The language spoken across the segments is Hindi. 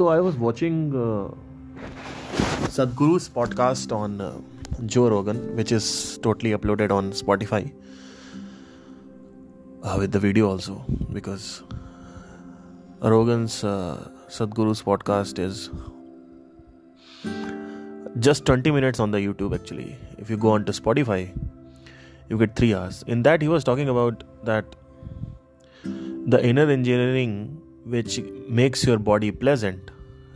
So I was watching Sadhguru's podcast on Joe Rogan, which is totally uploaded on Spotify with the video also, because Rogan's Sadhguru's podcast is just 20 minutes on the YouTube actually. If you go on to Spotify, you get 3 hours. In that he was talking about that the inner engineering which makes your body pleasant,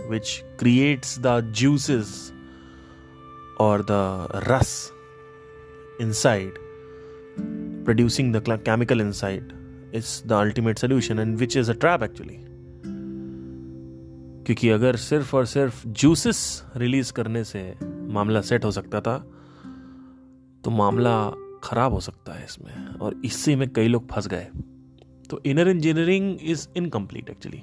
which creates the juices or the rus inside, producing the chemical inside, is the ultimate solution, and which is a trap actually. क्योंकि अगर सिर्फ और सिर्फ जूसेस रिलीज करने से मामला सेट हो सकता था, तो मामला खराब हो सकता है इसमें, और इसी में कई लोग फंस गए. तो inner engineering is incomplete actually.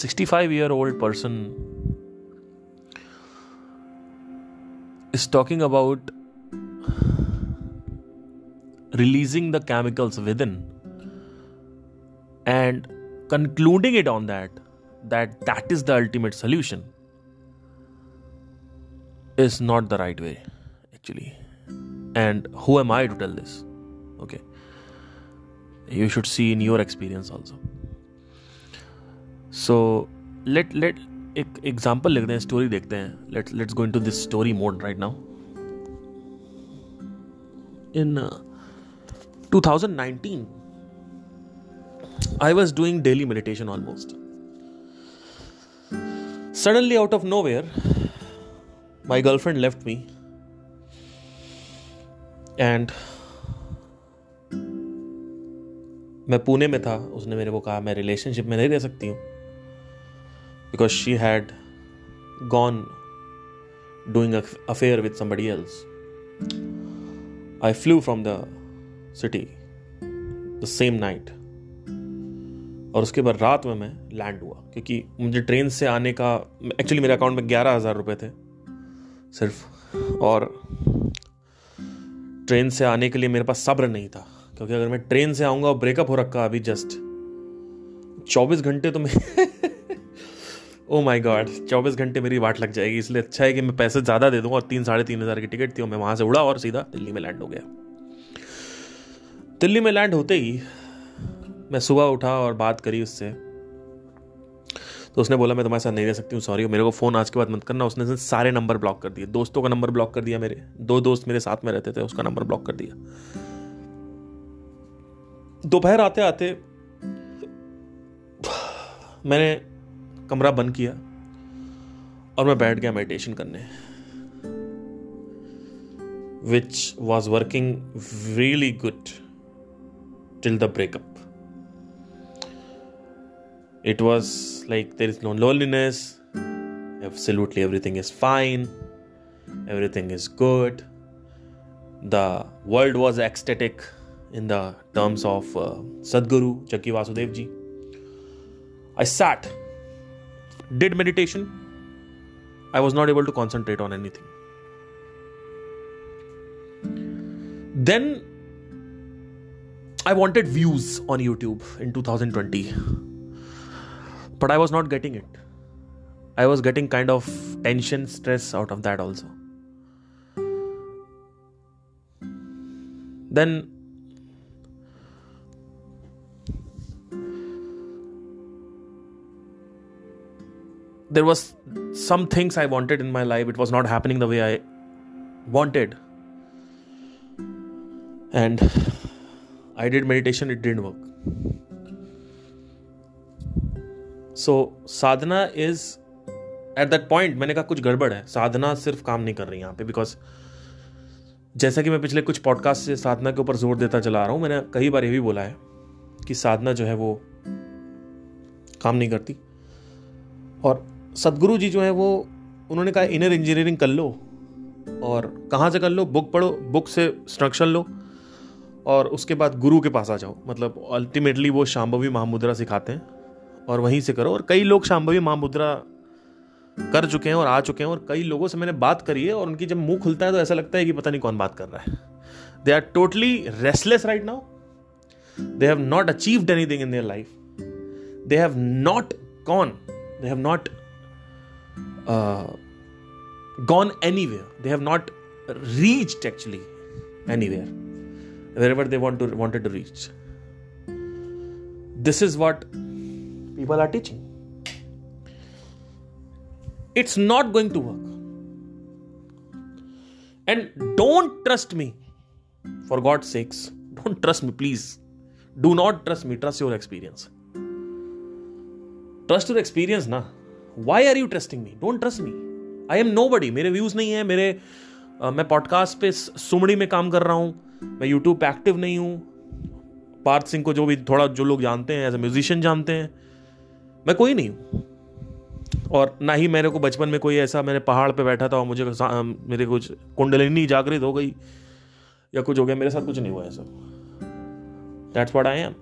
65-year-old person is talking about releasing the chemicals within and concluding it on that is the ultimate solution, is not the right way actually. And who am I to tell this? Okay, you should see in your experience also. So let एक एग्जाम्पल लिखते हैं, स्टोरी देखते हैं. Let's go into this story mode right now. In 2019 I was doing daily meditation almost. Suddenly, out of nowhere, my girlfriend left me, and मैं पुणे में था. उसने मेरे को कहा मैं रिलेशनशिप में नहीं रह सकती हूँ, because she had gone doing an affair with somebody else. I flew from the city the same night, और उसके बाद रात में मैं लैंड हुआ, क्योंकि मुझे ट्रेन से आने का एक्चुअली मेरे अकाउंट में 11,000 रुपये थे सिर्फ, और ट्रेन से आने के लिए मेरे पास सब्र नहीं था, क्योंकि अगर मैं ट्रेन से आऊँगा और ब्रेकअप हो रखा अभी जस्ट 24 घंटे, तो मैं ओ माय गॉड 24 घंटे मेरी वाट लग जाएगी. इसलिए अच्छा है कि मैं पैसे ज़्यादा दे दूँगा, 3,500 की टिकट थी, और मैं वहाँ से उड़ा और सीधा दिल्ली में लैंड हो गया. दिल्ली में लैंड होते ही मैं सुबह उठा और बात करी उससे, तो उसने बोला मैं तुम्हारे साथ नहीं रह सकती हूँ, सॉरी, मेरे को फ़ोन आज के बाद मत करना. उसने सारे नंबर ब्लॉक कर दिए, दोस्तों का नंबर ब्लॉक कर दिया, मेरे 2 दोस्त मेरे साथ में रहते थे उसका नंबर ब्लॉक कर दिया. दोपहर आते आते मैंने कमरा बंद किया और मैं बैठ गया मेडिटेशन करने, which was working really good till the breakup. It was like there is no loneliness, absolutely everything is fine, everything is good. The world was ecstatic in the terms of Sadhguru, Chakki Vasudev ji. I sat, did meditation. I was not able to concentrate on anything. Then I wanted views on YouTube in 2020. But I was not getting it. I was getting kind of tension, stress out of that also. Then there was some things I wanted in my life. It was not happening the way I wanted. And I did meditation. It didn't work. So sadhana is at that point, मैंने कहा कुछ गड़बड़ है, साधना सिर्फ काम नहीं कर रही यहाँ पे. बिकॉज जैसा कि मैं पिछले कुछ पॉडकास्ट से साधना के ऊपर जोर देता चला रहा हूँ, मैंने कई बार ये भी बोला है कि साधना जो है वो काम नहीं करती. और सदगुरु जी जो है वो उन्होंने कहा इनर इंजीनियरिंग कर लो, और कहाँ से कर लो, बुक पढ़ो, बुक से इंस्ट्रक्शन लो, और उसके बाद गुरु के पास आ जाओ. मतलब अल्टीमेटली वो शांभवी महामुद्रा सिखाते हैं, और वहीं से करो. और कई लोग शांभवी महामुद्रा कर चुके हैं और आ चुके हैं, और कई लोगों से मैंने बात करी है, और उनकी जब मुंह खुलता है तो ऐसा लगता है कि पता नहीं कौन बात कर रहा है. They are totally restless right now, they have not achieved anything in their life, They have not gone anywhere. They have not reached actually anywhere, wherever they wanted to reach. This is what people are teaching. It's not going to work. And don't trust me. For God's sakes, don't trust me, please. Do not trust me. Trust your experience. Trust your experience, na. Why are you trusting me? Don't trust me. I am nobody. मेरे views नहीं है. मैं podcast पे सुमड़ी में काम कर रहा हूँ. मैं YouTube पे active नहीं हूँ. पार्थ सिंह को जो लोग जानते हैं, as a musician जानते हैं. मैं कोई नहीं हूँ. और ना ही मेरे को बचपन में कोई ऐसा, मैंने पहाड़ पे बैठा था और मेरे कुछ कुंडलिनी जागृत हो गई या कुछ हो गया. मेरे साथ कुछ नहीं हुआ ऐसा. That's what I am.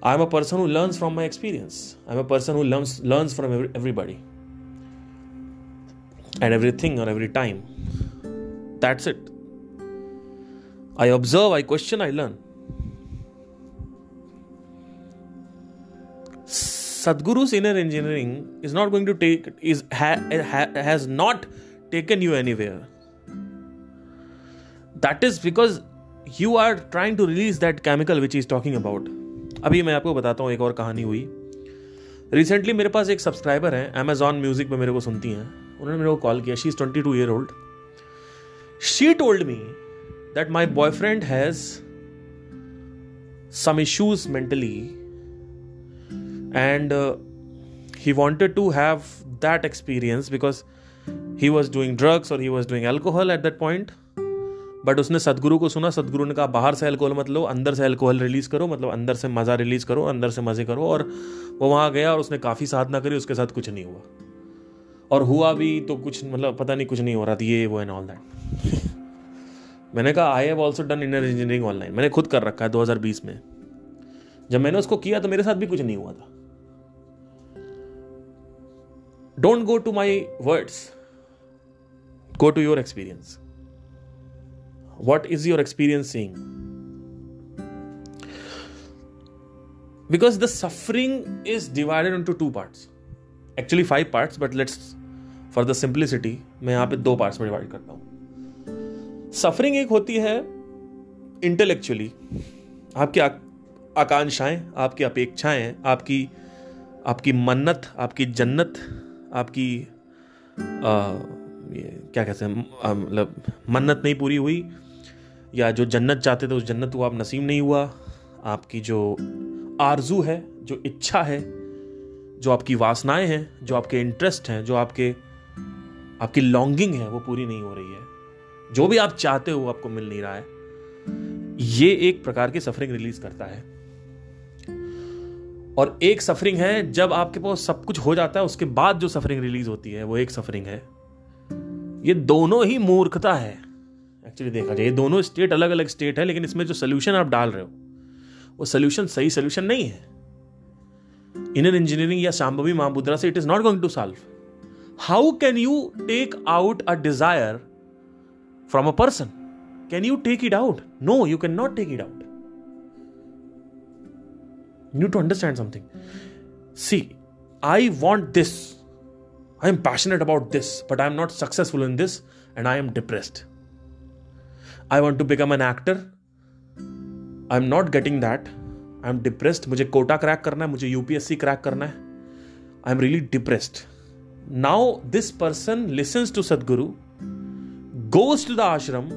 I am a person who learns from my experience. I am a person who learns from everybody and everything or every time. That's it. I observe, I question, I learn. Sadhguru's inner engineering is not going to take, has not taken you anywhere. That is because you are trying to release that chemical which he is talking about. अभी मैं आपको बताता हूँ, एक और कहानी हुई रिसेंटली. मेरे पास एक सब्सक्राइबर है, अमेजॉन म्यूजिक पे मेरे को सुनती हैं. उन्होंने मेरे को कॉल किया. She is 22 year old. She told me that my boyfriend has some issues mentally and he wanted to have that experience because he was doing drugs और he was doing alcohol at that point. But उसने सदगुरु को सुना. सदगुरु ने कहा बाहर से अल्कोहल मत लो, अंदर से अल्कोहल रिलीज करो, मतलब अंदर से मज़ा रिलीज करो, अंदर से मज़े करो. और वो वहाँ गया और उसने काफ़ी साधना करी. उसके साथ कुछ नहीं हुआ, और हुआ भी तो कुछ मतलब पता नहीं, कुछ नहीं हो रहा था, ये वो एंड ऑल दैट. मैंने कहा I have also done inner engineering online. मैंने खुद कर रखा है 2020 में. जब मैंने उसको किया तो मेरे साथ भी कुछ नहीं हुआ था. Don't go to my words, go to your experience. What is your experience saying? Because the suffering is divided into two parts. Actually 5 parts, but let's, for the simplicity, मैं यहाँ पे 2 parts में डिवाइड करता हूँ. सफरिंग एक होती है इंटेलेक्चुअली, आपकी आकांक्षाएं, आपकी अपेक्षाएं, आपकी मन्नत, आपकी जन्नत, आपकी क्या कहते हैं, मतलब मन्नत नहीं पूरी हुई, या जो जन्नत चाहते थे उस जन्नत को आप नसीब नहीं हुआ. आपकी जो आरजू है, जो इच्छा है, जो आपकी वासनाएं हैं, जो आपके इंटरेस्ट हैं, जो आपकी लॉन्गिंग है, वो पूरी नहीं हो रही है. जो भी आप चाहते हो आपको मिल नहीं रहा है. ये एक प्रकार की सफरिंग रिलीज करता है. और एक सफरिंग है जब आपके पास सब कुछ हो जाता है, उसके बाद जो सफरिंग रिलीज होती है वो एक सफरिंग है. ये दोनों ही मूर्खता है. एक्चुअली देखा जाए ये दोनों स्टेट अलग अलग स्टेट है, लेकिन इसमें जो सोल्यूशन आप डाल रहे हो वो सोल्यूशन सही सोल्यूशन नहीं है. इनर इंजीनियरिंग या शांभवी महामुद्रा से it is not going to solve. How can you take out a desire from a person? Can you take it out? No, you can not take it out. You need to understand something. See, I want this, I am passionate about this, but I am not successful in this and I am depressed. I want to become an actor. I am not getting that. I am depressed. मुझे कोटा क्रैक करना है, मुझे UPSC क्रैक करना है. I am really depressed. Now this person listens to Sadhguru, goes to the ashram,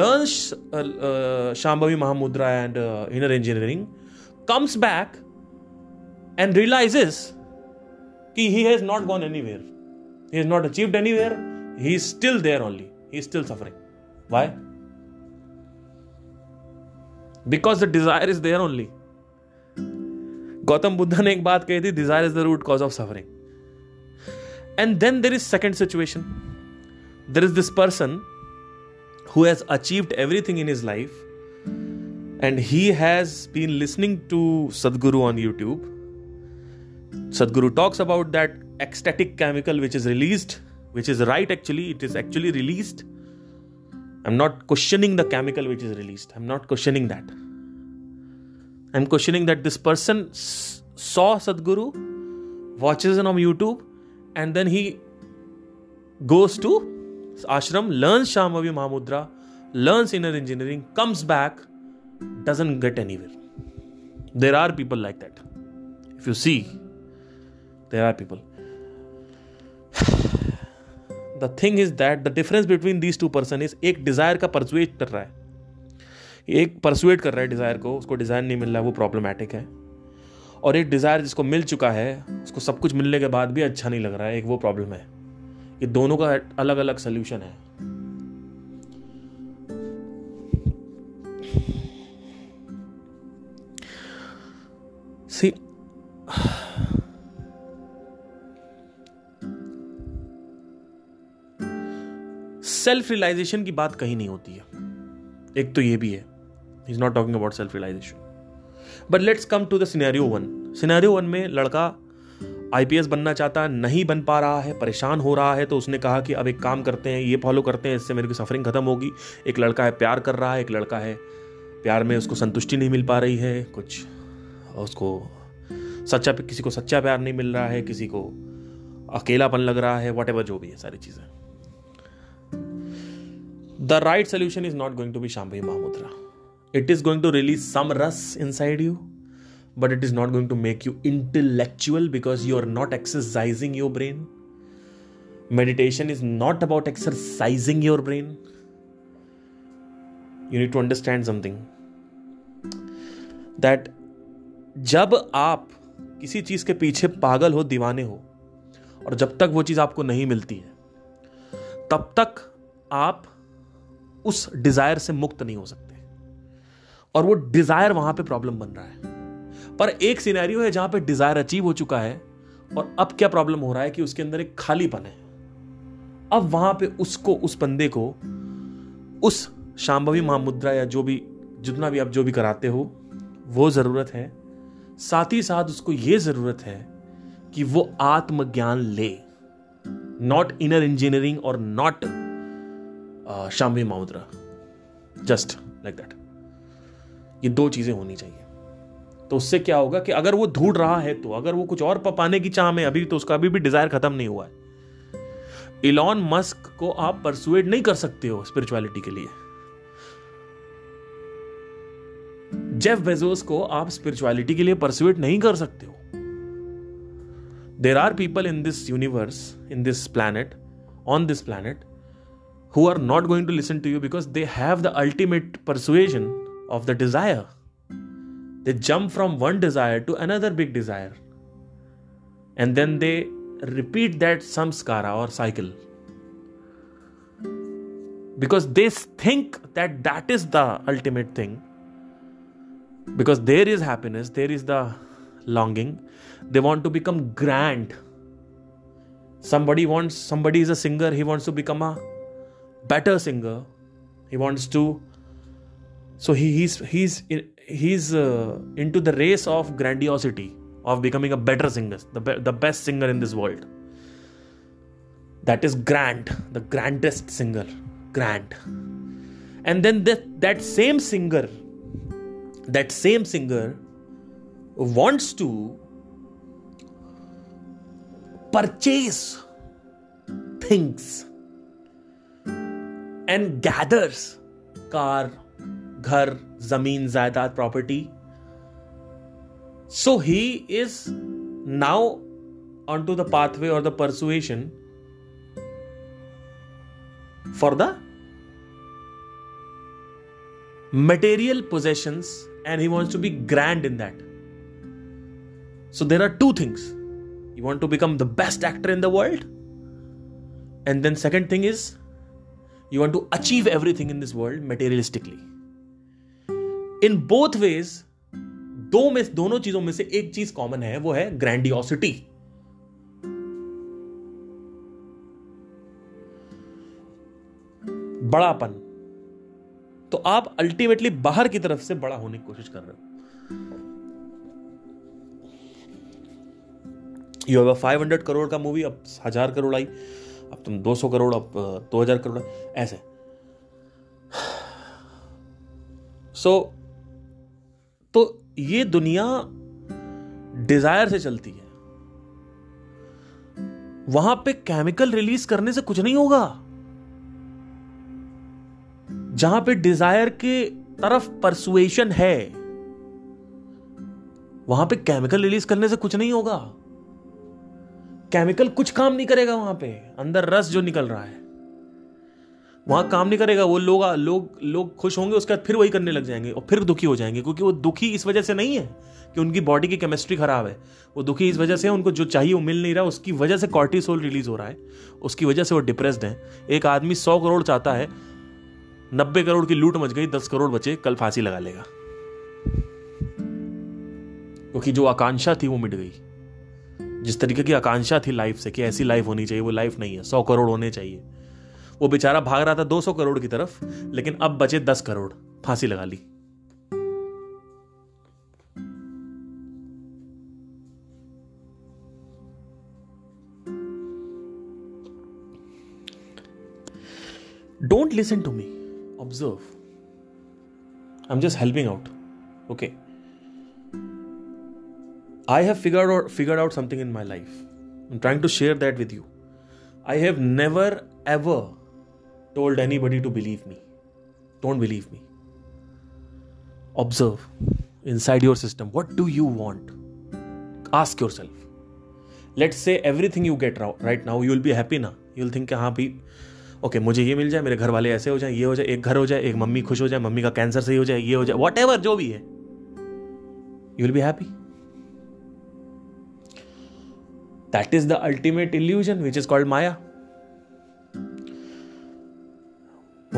learns Shambhavi Mahamudra and Inner Engineering, comes back and realizes कि he has not gone anywhere, he has not achieved anywhere, he is still there only, he is still suffering. Why? Because the desire is there only. Gautam Buddha ने एक बात कही थी, desire is the root cause of suffering. And then there is second situation. There is this person who has achieved everything in his life and he has been listening to Sadhguru on YouTube. Sadhguru talks about that ecstatic chemical which is released, which is right actually, it is actually released. I'm not questioning the chemical which is released. I'm not questioning that. I'm questioning that this person saw Sadhguru, watches him on YouTube, and then he goes to ashram, learns Shambhavi Mahamudra, learns Inner Engineering, comes back, doesn't get anywhere. There are people like that. If you see, there are people. The thing is that the difference between these two person is एक desire का persuade कर रहा है, एक परसुएट कर रहा है डिज़ायर को, उसको डिज़ायर नहीं मिल रहा है, वो प्रॉब्लमैटिक है. और एक डिज़ायर जिसको मिल चुका है, उसको सब कुछ मिलने के बाद भी अच्छा नहीं लग रहा है, एक वो प्रॉब्लम है. ये दोनों का अलग अलग सल्यूशन है. See, सेल्फ रियलाइजेशन की बात कहीं नहीं होती है. एक तो ये भी है. He's not talking about self-realization. But let's come to the scenario one. Scenario one में लड़का IPS बनना चाहता, नहीं बन पा रहा है, परेशान हो रहा है, तो उसने कहा कि अब एक काम करते हैं, ये फॉलो करते हैं, इससे मेरे की सफरिंग खत्म होगी. एक लड़का है प्यार कर रहा है, एक लड़का है प्यार में उसको संतुष्टि नहीं मिल पा रही है, कुछ उसको सच्चा, किसी को सच्चा प्यार नहीं मिल रहा है, किसी को अकेलापन लग रहा है, whatever जो भी है सारी चीज़ें. The right solution is not going to be Shambhavi Mahamudra. It is going to release some rust inside you, but it is not going to make you intellectual because you are not exercising your brain. Meditation is not about exercising your brain. You need to understand something. That जब आप किसी चीज़ के पीछे पागल हो, दीवाने हो, और जब तक वो चीज़ आपको नहीं मिलती है, तब तक आप उस डिजायर से मुक्त नहीं हो सकते. और वो डिजायर वहां पे प्रॉब्लम बन रहा है. पर एक सिनेरियो है जहां पे डिजायर अचीव हो चुका है, और अब क्या प्रॉब्लम हो रहा है कि उसके अंदर एक खालीपन है. अब वहां पे उसको, उस बंदे को, उस शांभवी महामुद्रा या जो भी, जितना भी आप जो भी कराते हो, वो जरूरत है. साथ ही साथ उसको ये जरूरत है कि वो आत्मज्ञान ले. नॉट इनर इंजीनियरिंग और not Shambhavi Mahamudra, just like that. ये दो चीजें होनी चाहिए. तो उससे क्या होगा कि अगर वो ढूंढ रहा है, तो अगर वो कुछ और पाने की चाह में अभी, तो उसका अभी भी डिजायर खत्म नहीं हुआ है. इलॉन मस्क को आप परसुएड नहीं कर सकते हो स्पिरिचुअलिटी के लिए. जेफ बेजोस को आप स्पिरिचुअलिटी के लिए परसुएड नहीं कर सकते हो. There are people in this universe, in this planet, on this planet, who are not going to listen to you because they have the ultimate persuasion of the desire. They jump from one desire to another big desire. And then they repeat that samskara or cycle. Because they think that that is the ultimate thing. Because there is happiness, there is the longing. They want to become grand. Somebody is a singer, he wants to become a better singer, he wants to, so he's into the race of grandiosity, of becoming a better singer, the best singer in this world. That is grand, the grandest singer, grand. And then that same singer wants to purchase things and gathers car, ghar, zameen, zaidat, property. So he is now onto the pathway or the persuasion for the material possessions, and he wants to be grand in that. So there are two things. You want to become the best actor in the world, and then second thing is you want to achieve everything in this world materialistically. In both ways, दोनों चीजों में से एक चीज कॉमन है, वो है grandiosity. बड़ापन. तो आप अल्टीमेटली बाहर की तरफ से बड़ा होने की कोशिश कर रहे हो. यू हैव अ 500 करोड़ का मूवी, अब 1000 करोड़ आई, अब तुम 200 करोड़, अब 2000 करोड़, ऐसे. तो ये दुनिया डिजायर से चलती है। वहां पे केमिकल रिलीज करने से कुछ नहीं होगा। जहां पे डिजायर के तरफ परसुएशन है, वहां पे केमिकल रिलीज करने से कुछ नहीं होगा। केमिकल कुछ काम नहीं करेगा। वहां पे अंदर रस जो निकल रहा है वहां काम नहीं करेगा। वो लोग खुश होंगे, उसके बाद फिर वही करने लग जाएंगे और फिर दुखी हो जाएंगे, क्योंकि वो दुखी इस वजह से नहीं है कि उनकी बॉडी की केमिस्ट्री खराब है। वो दुखी इस वजह से है, उनको जो चाहिए वो मिल नहीं रहा, उसकी वजह से कॉर्टिसोल रिलीज हो रहा है, उसकी वजह से वो डिप्रेस्ड हैं। एक आदमी 100 करोड़ चाहता है, 90 करोड़ की लूट मच गई, 10 करोड़ बचे, कल फांसी लगा लेगा, क्योंकि जो आकांक्षा थी वो मिट गई। जिस तरीके की आकांक्षा थी लाइफ से कि ऐसी लाइफ होनी चाहिए, वो लाइफ नहीं है। 100 करोड़ होने चाहिए। वो बेचारा भाग रहा था 200 करोड़ की तरफ, लेकिन अब बचे 10 करोड़, फांसी लगा ली। Don't listen to me, observe, I am just helping out, okay. I have figured out something in my life. I'm trying to share that with you. I have never ever told anybody to believe me. Don't believe me. Observe inside your system. What do you want? Ask yourself. Let's say everything you get right now, you will be happy na. You will think कि हाँ भाई ओके, मुझे ये मिल जाए, मेरे घर वाले ऐसे हो जाए, ये हो जाए, एक घर हो जाए, एक मम्मी खुश हो जाए, मम्मी का कैंसर सही हो जाए, ये हो जाए, whatever जो भी है, you will be happy. That is the ultimate illusion which is called Maya.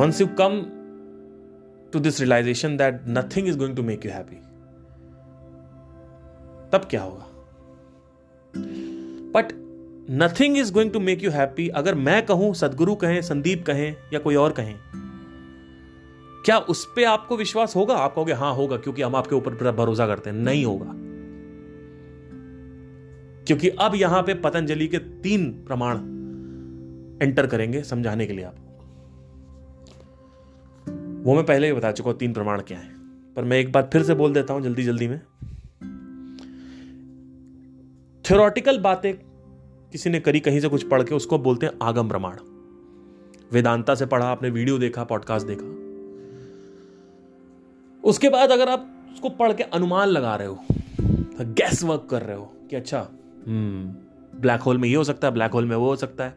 Once you come to this realization that nothing is going to make you happy, तब क्या होगा? But nothing is going to make you happy. अगर मैं कहूं, सदगुरु कहें, संदीप कहें या कोई और कहें, क्या उस पे आपको विश्वास होगा? आप कहोगे हाँ होगा, क्योंकि हम आपके ऊपर पूरा भरोसा करते हैं। नहीं होगा, क्योंकि अब यहां पे पतंजलि के 3 प्रमाण एंटर करेंगे समझाने के लिए आपको। वो मैं पहले ही बता चुका हूं 3 प्रमाण क्या है, पर मैं एक बार फिर से बोल देता हूं जल्दी जल्दी में। थ्योरेटिकल बातें किसी ने करी कहीं से कुछ पढ़ के, उसको बोलते हैं आगम प्रमाण। वेदांता से पढ़ा आपने, वीडियो देखा, पॉडकास्ट देखा, उसके बाद अगर आप उसको पढ़ के अनुमान लगा रहे हो, गैस वर्क कर रहे हो कि अच्छा ब्लैक होल में ये हो सकता है, ब्लैक होल में वो हो सकता है,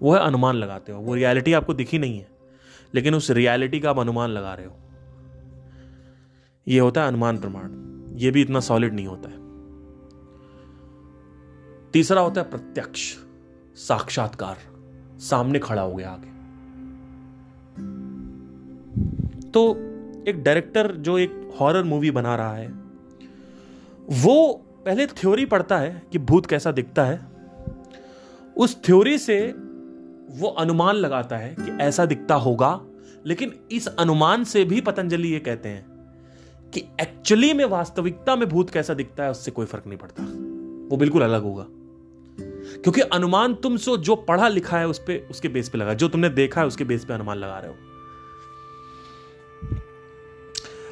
वो है अनुमान लगाते हो। वो रियलिटी आपको दिखी नहीं है, लेकिन उस रियलिटी का आप अनुमान लगा रहे हो। ये होता है अनुमान प्रमाण। ये भी इतना सॉलिड नहीं होता है। तीसरा होता है प्रत्यक्ष साक्षात्कार, सामने खड़ा हो गया आगे। तो एक डायरेक्टर जो एक हॉरर मूवी बना रहा है, वो पहले थ्योरी पढ़ता है कि भूत कैसा दिखता है। उस थ्योरी से वो अनुमान लगाता है कि ऐसा दिखता होगा, लेकिन इस अनुमान से भी पतंजलि ये कहते हैं कि एक्चुअली में वास्तविकता में भूत कैसा दिखता है उससे कोई फर्क नहीं पड़ता, वो बिल्कुल अलग होगा। क्योंकि अनुमान तुम सो जो पढ़ा लिखा है उस पे, उसके बेस पे लगा, जो तुमने देखा है उसके बेस पे अनुमान लगा रहे हो।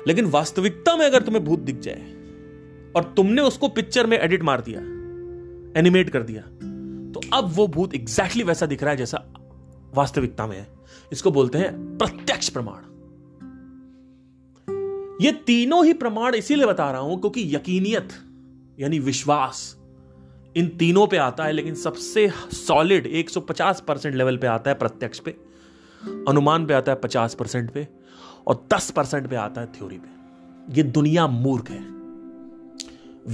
लेकिन वास्तविकता में अगर तुम्हें भूत दिख जाए और तुमने उसको पिक्चर में एडिट मार दिया, एनिमेट कर दिया, तो अब वो भूत एग्जैक्टली वैसा दिख रहा है जैसा वास्तविकता में है। इसको बोलते हैं प्रत्यक्ष प्रमाण। ये तीनों ही प्रमाण इसीलिए बता रहा हूं क्योंकि यकीनियत यानी विश्वास इन तीनों पे आता है, लेकिन सबसे सॉलिड 150% लेवल पे आता है प्रत्यक्ष पे, अनुमान पे आता है 50% पे, और 10% पे आता है थ्योरी पे। ये दुनिया मूर्ख है।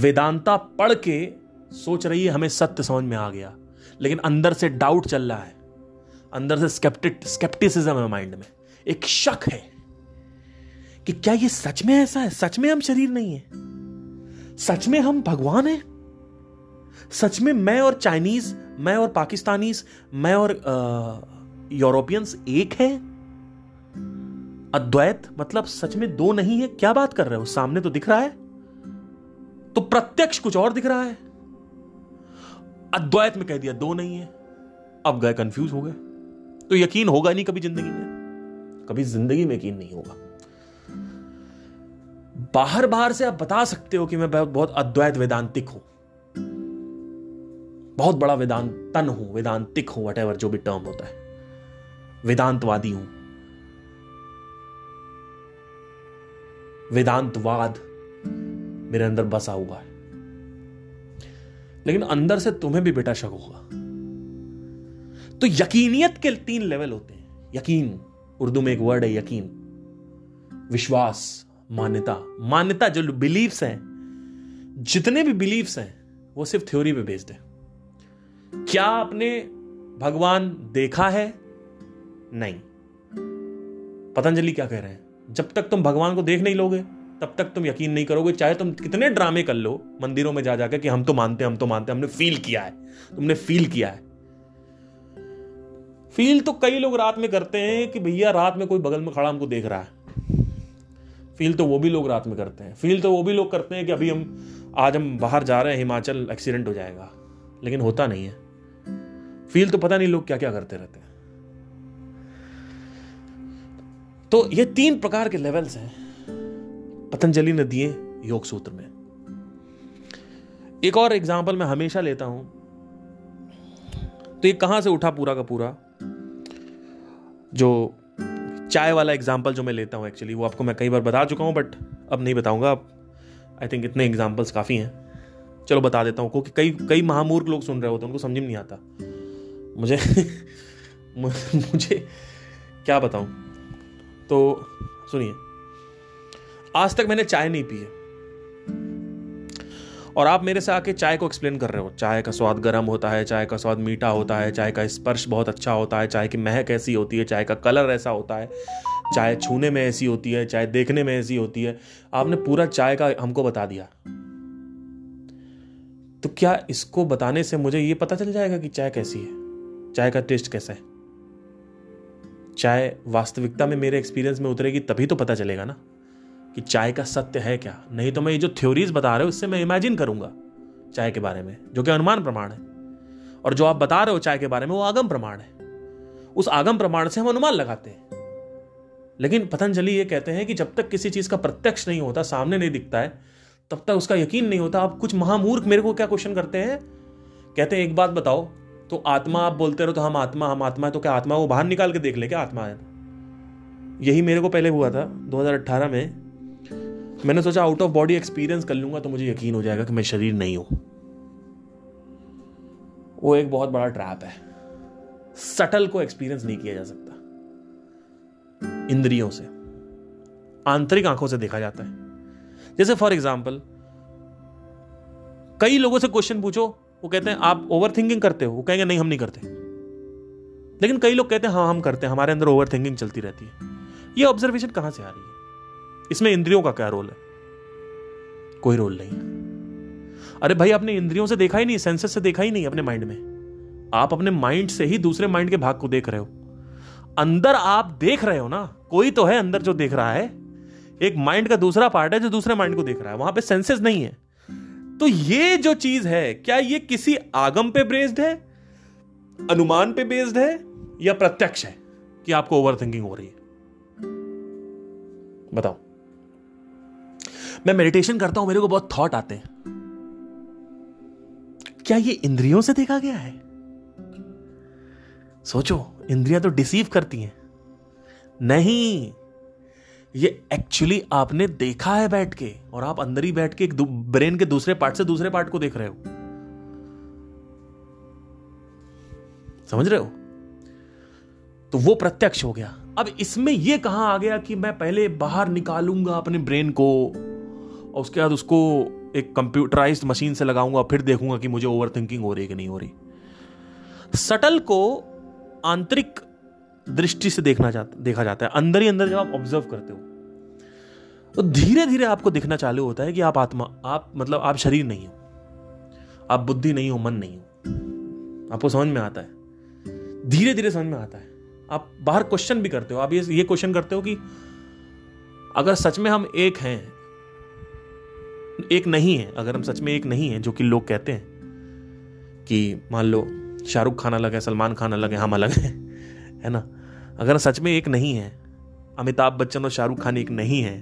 वेदांता पढ़ के सोच रही है हमें सत्य समझ में आ गया, लेकिन अंदर से डाउट चल रहा है, अंदर से स्केप्टिसिज्म है माइंड में, एक शक है कि क्या ये सच में ऐसा है? सच में हम शरीर नहीं है? सच में हम भगवान हैं? सच में मैं और चाइनीज, मैं और पाकिस्तानीज, मैं और यूरोपियंस एक है? अद्वैत मतलब सच में दो नहीं है? क्या बात कर रहे हो? सामने तो दिख रहा है। तो प्रत्यक्ष कुछ और दिख रहा है, अद्वैत में कह दिया दो नहीं है, अब गए कंफ्यूज हो गए। तो यकीन होगा नहीं कभी जिंदगी में, कभी जिंदगी में यकीन नहीं होगा। बाहर बाहर से आप बता सकते हो कि मैं बहुत अद्वैत वेदांतिक हूं, बहुत बड़ा वेदांतन हूं, वेदांतिक हूं, व्हाटएवर जो भी टर्म होता है, वेदांतवादी हूं, वेदांतवाद मेरे अंदर बसा हुआ है। लेकिन अंदर से तुम्हें भी बेटा शक होगा। तो यकीनियत के 3 लेवल होते हैं। यकीन, उर्दू में एक वर्ड है यकीन, विश्वास, मान्यता। मान्यता जो बिलीव्स हैं, जितने भी बिलीव्स हैं वो सिर्फ थ्योरी पे बेस्ड है। क्या आपने भगवान देखा है? नहीं। पतंजलि क्या कह रहे हैं? जब तक तुम भगवान को देख नहीं लोगे तब तक तुम यकीन नहीं करोगे, चाहे तुम कितने ड्रामे कर लो मंदिरों में जा जाकर कि हम तो मानते हैं, हम तो मानते हैं, हमने फील किया है, तुमने फील किया है। फील तो कई लोग रात में करते हैं कि भैया रात में कोई बगल में खड़ा हमको देख रहा है। फील तो वो भी लोग रात में करते हैं। फील तो वो भी लोग करते हैं कि अभी आज हम बाहर जा रहे हैं, हिमाचल, एक्सीडेंट हो जाएगा, लेकिन होता नहीं है। फील तो पता नहीं लोग क्या क्या करते रहते हैं। तो ये 3 प्रकार के लेवल्स हैं पतंजलि ने दिए योग सूत्र में। एक और एग्जाम्पल मैं हमेशा लेता हूं, तो ये कहां से उठा पूरा का पूरा, जो चाय वाला एग्जाम्पल जो मैं लेता हूं एक्चुअली वो आपको मैं कई बार बता चुका हूं, बट अब नहीं बताऊंगा। अब आई थिंक इतने एग्जाम्पल्स काफ़ी हैं, चलो बता देता हूं, क्योंकि कई महामूर्ख लोग सुन रहे होते हैं, उनको समझ में नहीं आता। मुझे क्या बताऊं। तो सुनिए, आज तक मैंने चाय नहीं पी है और आप मेरे से आके चाय को एक्सप्लेन कर रहे हो। चाय का स्वाद गर्म होता है, चाय का स्वाद मीठा होता है, चाय का स्पर्श बहुत अच्छा होता है, चाय की महक ऐसी होती है, चाय का कलर ऐसा होता है, चाय छूने में ऐसी होती है, चाय देखने में ऐसी होती है। आपने पूरा चाय का हमको बता दिया। तो क्या इसको बताने से मुझे ये पता चल जाएगा कि चाय कैसी है, चाय का टेस्ट कैसा है? चाय वास्तविकता में मेरे एक्सपीरियंस में उतरेगी तभी तो पता चलेगा ना कि चाय का सत्य है क्या। नहीं तो मैं ये जो थ्योरीज बता रहे हो इससे मैं इमेजिन करूंगा चाय के बारे में, जो कि अनुमान प्रमाण है, और जो आप बता रहे हो चाय के बारे में वो आगम प्रमाण है। उस आगम प्रमाण से हम अनुमान लगाते हैं। लेकिन पतंजलि ये कहते हैं कि जब तक किसी चीज का प्रत्यक्ष नहीं होता, सामने नहीं दिखता है, तब तक उसका यकीन नहीं होता। आप कुछ महामूर्ख मेरे को क्या क्वेश्चन करते हैं, कहते हैं एक बात बताओ, तो आत्मा आप बोलते रहो तो हम आत्मा है, तो क्या आत्मा वो बाहर निकाल के देख ले क्या आत्मा है? यही मेरे को पहले हुआ था 2018 में। मैंने सोचा आउट ऑफ बॉडी एक्सपीरियंस कर लूंगा तो मुझे यकीन हो जाएगा कि मैं शरीर नहीं हूं। वो एक बहुत बड़ा ट्रैप है। सटल को एक्सपीरियंस नहीं किया जा सकता, इंद्रियों से, आंतरिक आंखों से देखा जाता है। जैसे फॉर एग्जांपल, कई लोगों से क्वेश्चन पूछो, वो कहते हैं आप ओवर थिंकिंग करते हो, वो कहेंगे नहीं हम नहीं करते। लेकिन कई लोग कहते हैं हाँ हम करते हैं, हमारे अंदर ओवर थिंकिंग चलती रहती है। ये ऑब्जर्वेशन कहां से आ रही है? इसमें इंद्रियों का क्या रोल है? कोई रोल नहीं है। अरे भाई, आपने इंद्रियों से देखा ही नहीं, सेंसेस से देखा ही नहीं, अपने माइंड में। आप अपने माइंड से ही दूसरे माइंड के भाग को देख रहे हो। अंदर आप देख रहे हो ना, कोई तो है अंदर जो देख रहा है। एक माइंड का दूसरा पार्ट है जो दूसरे माइंड को देख रहा है, वहां पे सेंसेस नहीं है। तो ये जो चीज है, क्या ये किसी आगम पे बेस्ड है, अनुमान पे बेस्ड है, या प्रत्यक्ष है कि आपको ओवर थिंकिंग हो रही है? बताओ। मैं मेडिटेशन करता हूं, मेरे को बहुत थॉट आते हैं, क्या ये इंद्रियों से देखा गया है? सोचो, इंद्रियां तो डिसीव करती हैं। नहीं, ये एक्चुअली आपने देखा है बैठ के, और आप अंदर ही बैठ के एक ब्रेन के दूसरे पार्ट से दूसरे पार्ट को देख रहे हो। समझ रहे हो? तो वो प्रत्यक्ष हो गया। अब इसमें ये कहां आ गया कि मैं पहले बाहर निकालूंगा अपने ब्रेन को और उसके बाद उसको एक कंप्यूटराइज्ड मशीन से लगाऊंगा, फिर देखूंगा कि मुझे ओवर थिंकिंग हो रही है कि नहीं हो रही। सटल को आंतरिक दृष्टि से देखा जाता है, अंदर ही अंदर जब आप ऑब्जर्व करते हो तो धीरे धीरे आपको दिखना चालू होता है कि आप आत्मा, आप मतलब आप शरीर नहीं हो, आप बुद्धि नहीं हो, मन नहीं हो। आपको समझ में आता है, धीरे धीरे समझ में आता है। आप बाहर क्वेश्चन भी करते हो, आप ये क्वेश्चन करते हो कि अगर सच में हम एक हैं, एक नहीं है, अगर हम सच में एक नहीं है, जो कि लोग कहते हैं कि मान लो शाहरुख खान अलग है, सलमान खान अलग है, हम अलग हैं, है ना। अगर सच में एक नहीं है, अमिताभ बच्चन और शाहरुख खान एक नहीं है,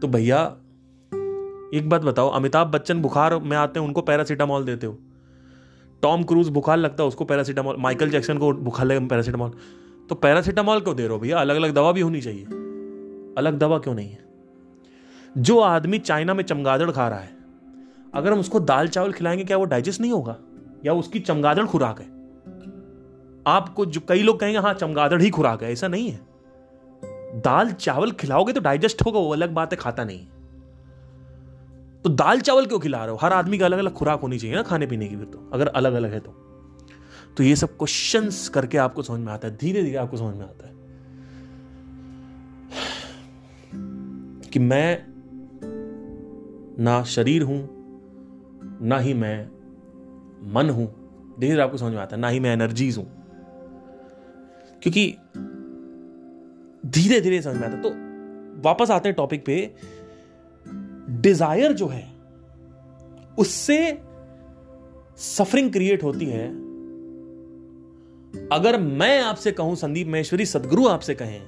तो भैया एक बात बताओ, अमिताभ बच्चन बुखार में आते हैं उनको पैरासीटामॉल देते हो, टॉम क्रूज बुखार लगता है उसको पैरासीटामॉल, माइकल जैक्सन को बुखार लगे पैरासीटामॉल, तो पैरासीटामॉल क्यों दे रहे हो भैया? अलग अलग दवा भी होनी चाहिए, अलग दवा क्यों नहीं है? जो आदमी चाइना में चमगादड़ खा रहा है, अगर हम उसको दाल चावल खिलाएंगे क्या वो डाइजेस्ट नहीं होगा? या उसकी चमगादड़ खुराक है? आपको जो कई लोग कहेंगे हाँ चमगादड़ ही खुराक है, ऐसा नहीं है। दाल चावल खिलाओगे तो डाइजेस्ट होगा, वो अलग बात है, खाता नहीं। तो दाल चावल क्यों खिला रहे हो? हर आदमी का अलग अलग खुराक होनी चाहिए ना खाने पीने की भी, तो अगर अलग अलग है तो ये सब क्वेश्चंस करके आपको समझ में आता है, धीरे धीरे आपको समझ में आता है कि मैं ना शरीर हूं, ना ही मैं मन हूं। धीरे धीरे आपको समझ में आता है ना ही मैं एनर्जीज हूं, क्योंकि धीरे धीरे समझ में आता है। तो वापस आते हैं टॉपिक पे, डिजायर जो है उससे सफरिंग क्रिएट होती है। अगर मैं आपसे कहूं, संदीप महेश्वरी सदगुरु आपसे कहें,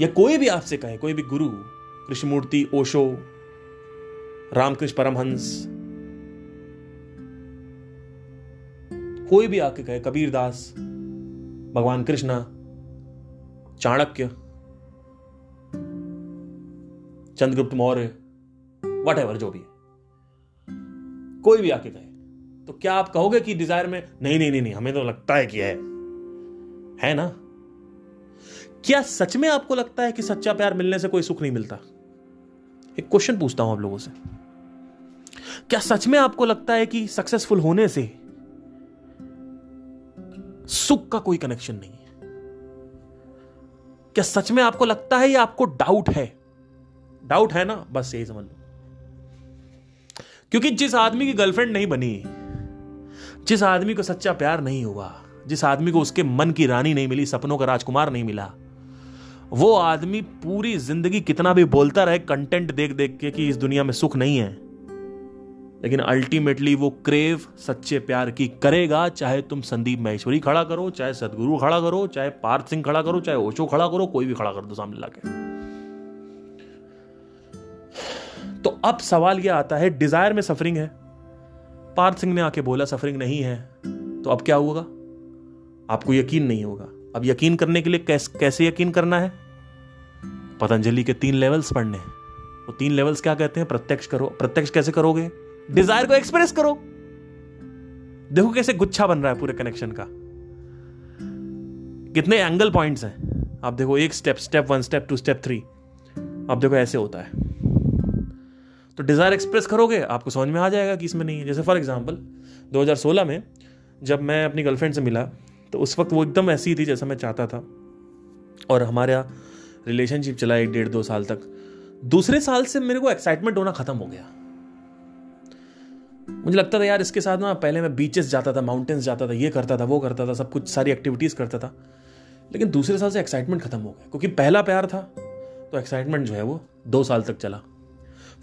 या कोई भी आपसे कहे, कोई भी गुरु, कृष्णमूर्ति, ओशो, रामकृष्ण परमहंस, कोई भी आके कहे, कबीर दास, भगवान कृष्णा, चाणक्य, चंद्रगुप्त मौर्य, वट एवर जो भी है, कोई भी आके कहे, तो क्या आप कहोगे कि डिजायर में नहीं नहीं नहीं हमें तो लगता है कि है ना? क्या सच में आपको लगता है कि सच्चा प्यार मिलने से कोई सुख नहीं मिलता? एक क्वेश्चन पूछता हूं आप लोगों से, क्या सच में आपको लगता है कि सक्सेसफुल होने से सुख का कोई कनेक्शन नहीं है? क्या सच में आपको लगता है या आपको डाउट है? डाउट है ना, बस यही समझ लो। क्योंकि जिस आदमी की गर्लफ्रेंड नहीं बनी, जिस आदमी को सच्चा प्यार नहीं हुआ, जिस आदमी को उसके मन की रानी नहीं मिली, सपनों का राजकुमार नहीं मिला, वो आदमी पूरी जिंदगी कितना भी बोलता रहे कंटेंट देख देख के कि इस दुनिया में सुख नहीं है, लेकिन अल्टीमेटली वो क्रेव सच्चे प्यार की करेगा। चाहे तुम संदीप महेश्वरी खड़ा करो, चाहे सदगुरु खड़ा करो, चाहे पार्थ सिंह खड़ा करो, चाहे ओशो खड़ा करो, कोई भी खड़ा कर दो सामने लाके। तो अब सवाल यह आता है, डिजायर में सफरिंग है, पार्थ सिंह ने आके बोला सफरिंग नहीं है, तो अब क्या होगा? आपको यकीन नहीं होगा। अब यकीन करने के लिए कैसे यकीन करना है? पतंजलि के 3 लेवल्स पढ़ने हैं। वो 3 लेवल्स क्या कहते हैं? प्रत्यक्ष करो। प्रत्यक्ष कैसे करोगे? डिजायर को एक्सप्रेस करो। देखो कैसे गुच्छा बन रहा है पूरे कनेक्शन का, कितने एंगल पॉइंट्स हैं। आप देखो, एक स्टेप, स्टेप 1, स्टेप 2, स्टेप 3, आप देखो ऐसे होता है। तो डिजायर एक्सप्रेस करोगे, आपको समझ में आ जाएगा कि इसमें नहीं है। जैसे फॉर एग्जांपल 2016 में जब मैं अपनी गर्लफ्रेंड से मिला, तो उस वक्त वो एकदम ऐसी ही थी जैसा मैं चाहता था, और हमारा रिलेशनशिप चला 1-1.5-2 साल तक। दूसरे साल से मेरे को एक्साइटमेंट होना खत्म हो गया। मुझे लगता था यार इसके साथ ना, पहले मैं बीचेस जाता था, माउंटेन्स जाता था, ये करता था, वो करता था, सब कुछ, सारी एक्टिविटीज़ करता था, लेकिन दूसरे साल से एक्साइटमेंट खत्म हो गया। क्योंकि पहला प्यार था तो एक्साइटमेंट जो है वो 2 साल तक चला।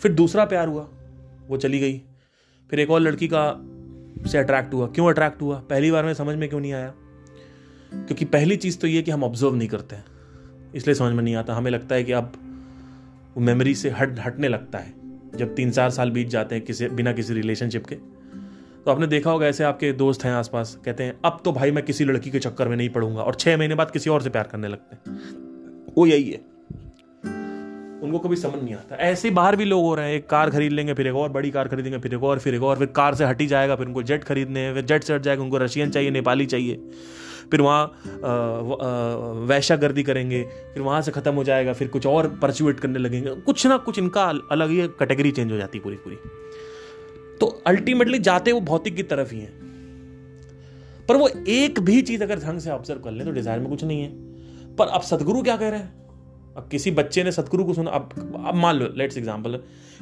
फिर दूसरा प्यार हुआ, वो चली गई, फिर एक और लड़की का से अट्रैक्ट हुआ। क्यों अट्रैक्ट हुआ पहली बार में समझ में क्यों नहीं आया? क्योंकि पहली चीज़ तो ये कि हम ऑब्जर्व नहीं करते हैं, इसलिए समझ में नहीं आता। हमें लगता है कि अब वो मेमोरी से हटने लगता है। जब 3-4 साल बीत जाते हैं बिना किसी रिलेशनशिप के, तो आपने देखा होगा ऐसे आपके दोस्त हैं आसपास, कहते हैं अब तो भाई मैं किसी लड़की के चक्कर में नहीं पड़ूंगा, और 6 महीने बाद किसी और से प्यार करने लगते हैं। वो यही है, उनको कभी समझ नहीं आता। ऐसे ही बाहर भी लोग हो रहे हैं, एक कार खरीद लेंगे, फिर एक और बड़ी कार खरीदेंगे, फिर एक और, फिर एक और, फिर कार से हट ही जाएगा, फिर उनको जेट खरीदने हैं, फिर जेट से हट जाएगा, उनको रशियन चाहिए, नेपाली चाहिए, फिर वहाँ वैश्यागर्दी करेंगे, फिर वहाँ से ख़त्म हो जाएगा, फिर कुछ और परचुएट करने लगेंगे, कुछ ना कुछ इनका अलग ही कैटेगरी चेंज हो जाती है पूरी। तो अल्टीमेटली जाते वो भौतिक की तरफ ही हैं, पर वो एक भी चीज़ अगर ढंग से ऑब्जर्व कर लें तो डिज़ायर में कुछ नहीं है। पर अब सदगुरु क्या कह रहे हैं? अब किसी बच्चे ने सदगुरु को सुना। अब मान लो, लेट्स एग्जांपल,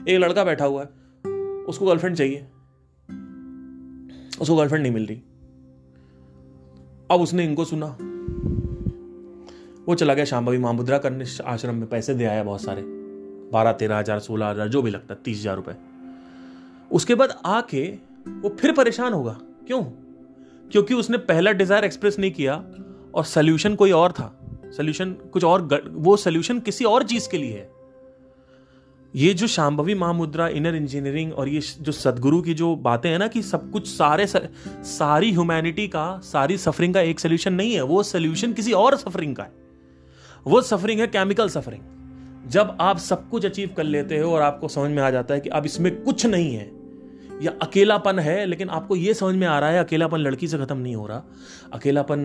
एक लड़का बैठा हुआ है, उसको गर्लफ्रेंड चाहिए, उसको गर्लफ्रेंड नहीं मिल रही। अब उसने इनको सुना, वो चला गया शांभवी महामुद्रा करने आश्रम में, पैसे दे आया बहुत सारे, 12-13 हज़ार, 16 हज़ार, जो भी लगता, 30 हज़ार रुपये। उसके बाद आके वो फिर परेशान होगा। क्यों? क्योंकि उसने पहला डिजायर एक्सप्रेस नहीं किया और सल्यूशन कोई और था, सल्यूशन कुछ और, वो सल्यूशन किसी और चीज के लिए है। ये जो शांभवी महामुद्रा, इनर इंजीनियरिंग और ये जो सदगुरु की जो बातें हैं ना कि सब कुछ सारी ह्यूमैनिटी का, सारी सफरिंग का एक सोल्यूशन नहीं है, वो सोल्यूशन किसी और सफरिंग का है। वो सफरिंग है केमिकल सफरिंग। जब आप सब कुछ अचीव कर लेते हो और आपको समझ में आ जाता है कि अब इसमें कुछ नहीं है या अकेलापन है, लेकिन आपको ये समझ में आ रहा है अकेलापन लड़की से ख़त्म नहीं हो रहा, अकेलापन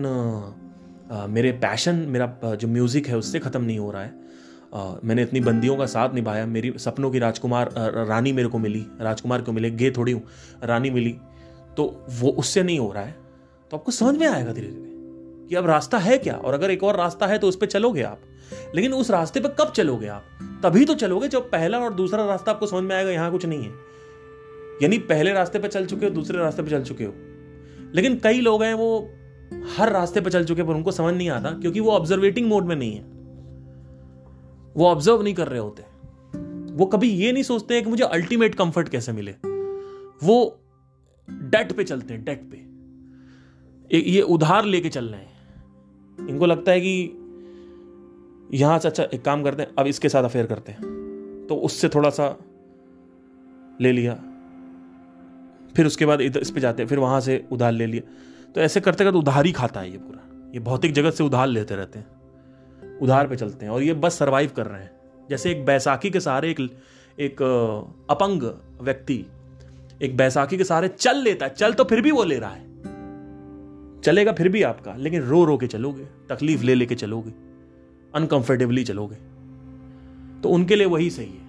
मेरे पैशन, मेरा जो म्यूज़िक है उससे ख़त्म नहीं हो रहा है। मैंने इतनी बंदियों का साथ निभाया, मेरी सपनों की राजकुमार रानी मेरे को मिली, राजकुमार को मिले, गे थोड़ी हूँ, रानी मिली, तो वो उससे नहीं हो रहा है। तो आपको समझ में आएगा धीरे धीरे कि अब रास्ता है क्या, और अगर एक और रास्ता है तो उस पर चलोगे आप, लेकिन उस रास्ते पर कब चलोगे आप? तभी तो चलोगे जब पहला और दूसरा रास्ता आपको समझ में आएगा यहाँ कुछ नहीं है, यानी पहले रास्ते पर चल चुके हो, दूसरे रास्ते पर चल चुके हो। लेकिन कई लोग हैं वो हर रास्ते पर चल चुके पर उनको समझ नहीं आता, क्योंकि वो ऑब्जर्वेटिंग मोड में नहीं है, वो ऑब्जर्व नहीं कर रहे होते, वो कभी ये नहीं सोचते कि मुझे अल्टीमेट कंफर्ट कैसे मिले, वो डेट पे चलते हैं, डेट पे ये उधार लेके चल रहे हैं। इनको लगता है कि यहां से अच्छा एक काम करते हैं, अब इसके साथ अफेयर करते हैं, तो उससे थोड़ा सा ले लिया, फिर उसके बाद इधर इस पे जाते हैं, फिर वहां से उधार ले लिया, तो ऐसे करते करते उधार ही खाता है ये पूरा, ये भौतिक जगत से उधार लेते रहते हैं, उधार पे चलते हैं, और ये बस सरवाइव कर रहे हैं। जैसे एक बैसाखी के सहारे एक अपंग व्यक्ति एक बैसाखी के सहारे चल लेता है, चल तो फिर भी वो ले रहा है, चलेगा फिर भी आपका, लेकिन रो रो के चलोगे, तकलीफ ले लेके चलोगे, अनकंफर्टेबली चलोगे, तो उनके लिए वही सही है।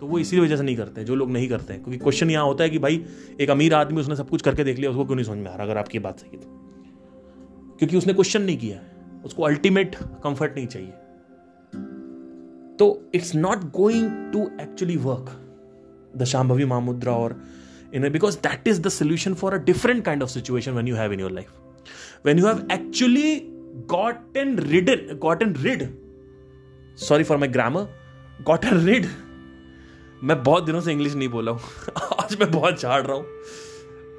तो वो इसी वजह से नहीं करते, जो लोग नहीं करते, क्योंकि क्वेश्चन यहाँ होता है कि भाई एक अमीर आदमी उसने सब कुछ करके देख लिया, उसको क्यों नहीं समझ में आ रहा? अगर आपकी बात सही है तो, क्योंकि उसने क्वेश्चन नहीं किया, उसको अल्टीमेट कंफर्ट नहीं चाहिए। तो it's not going to actually work the Shambhavi Mahamudra और इन, because that is the solution for a different kind of situation when you have in your life, when you have actually gotten rid, sorry for my grammar, gotten rid. मैं बहुत दिनों से इंग्लिश नहीं बोला हूं आज मैं बहुत झाड़ रहा हूं।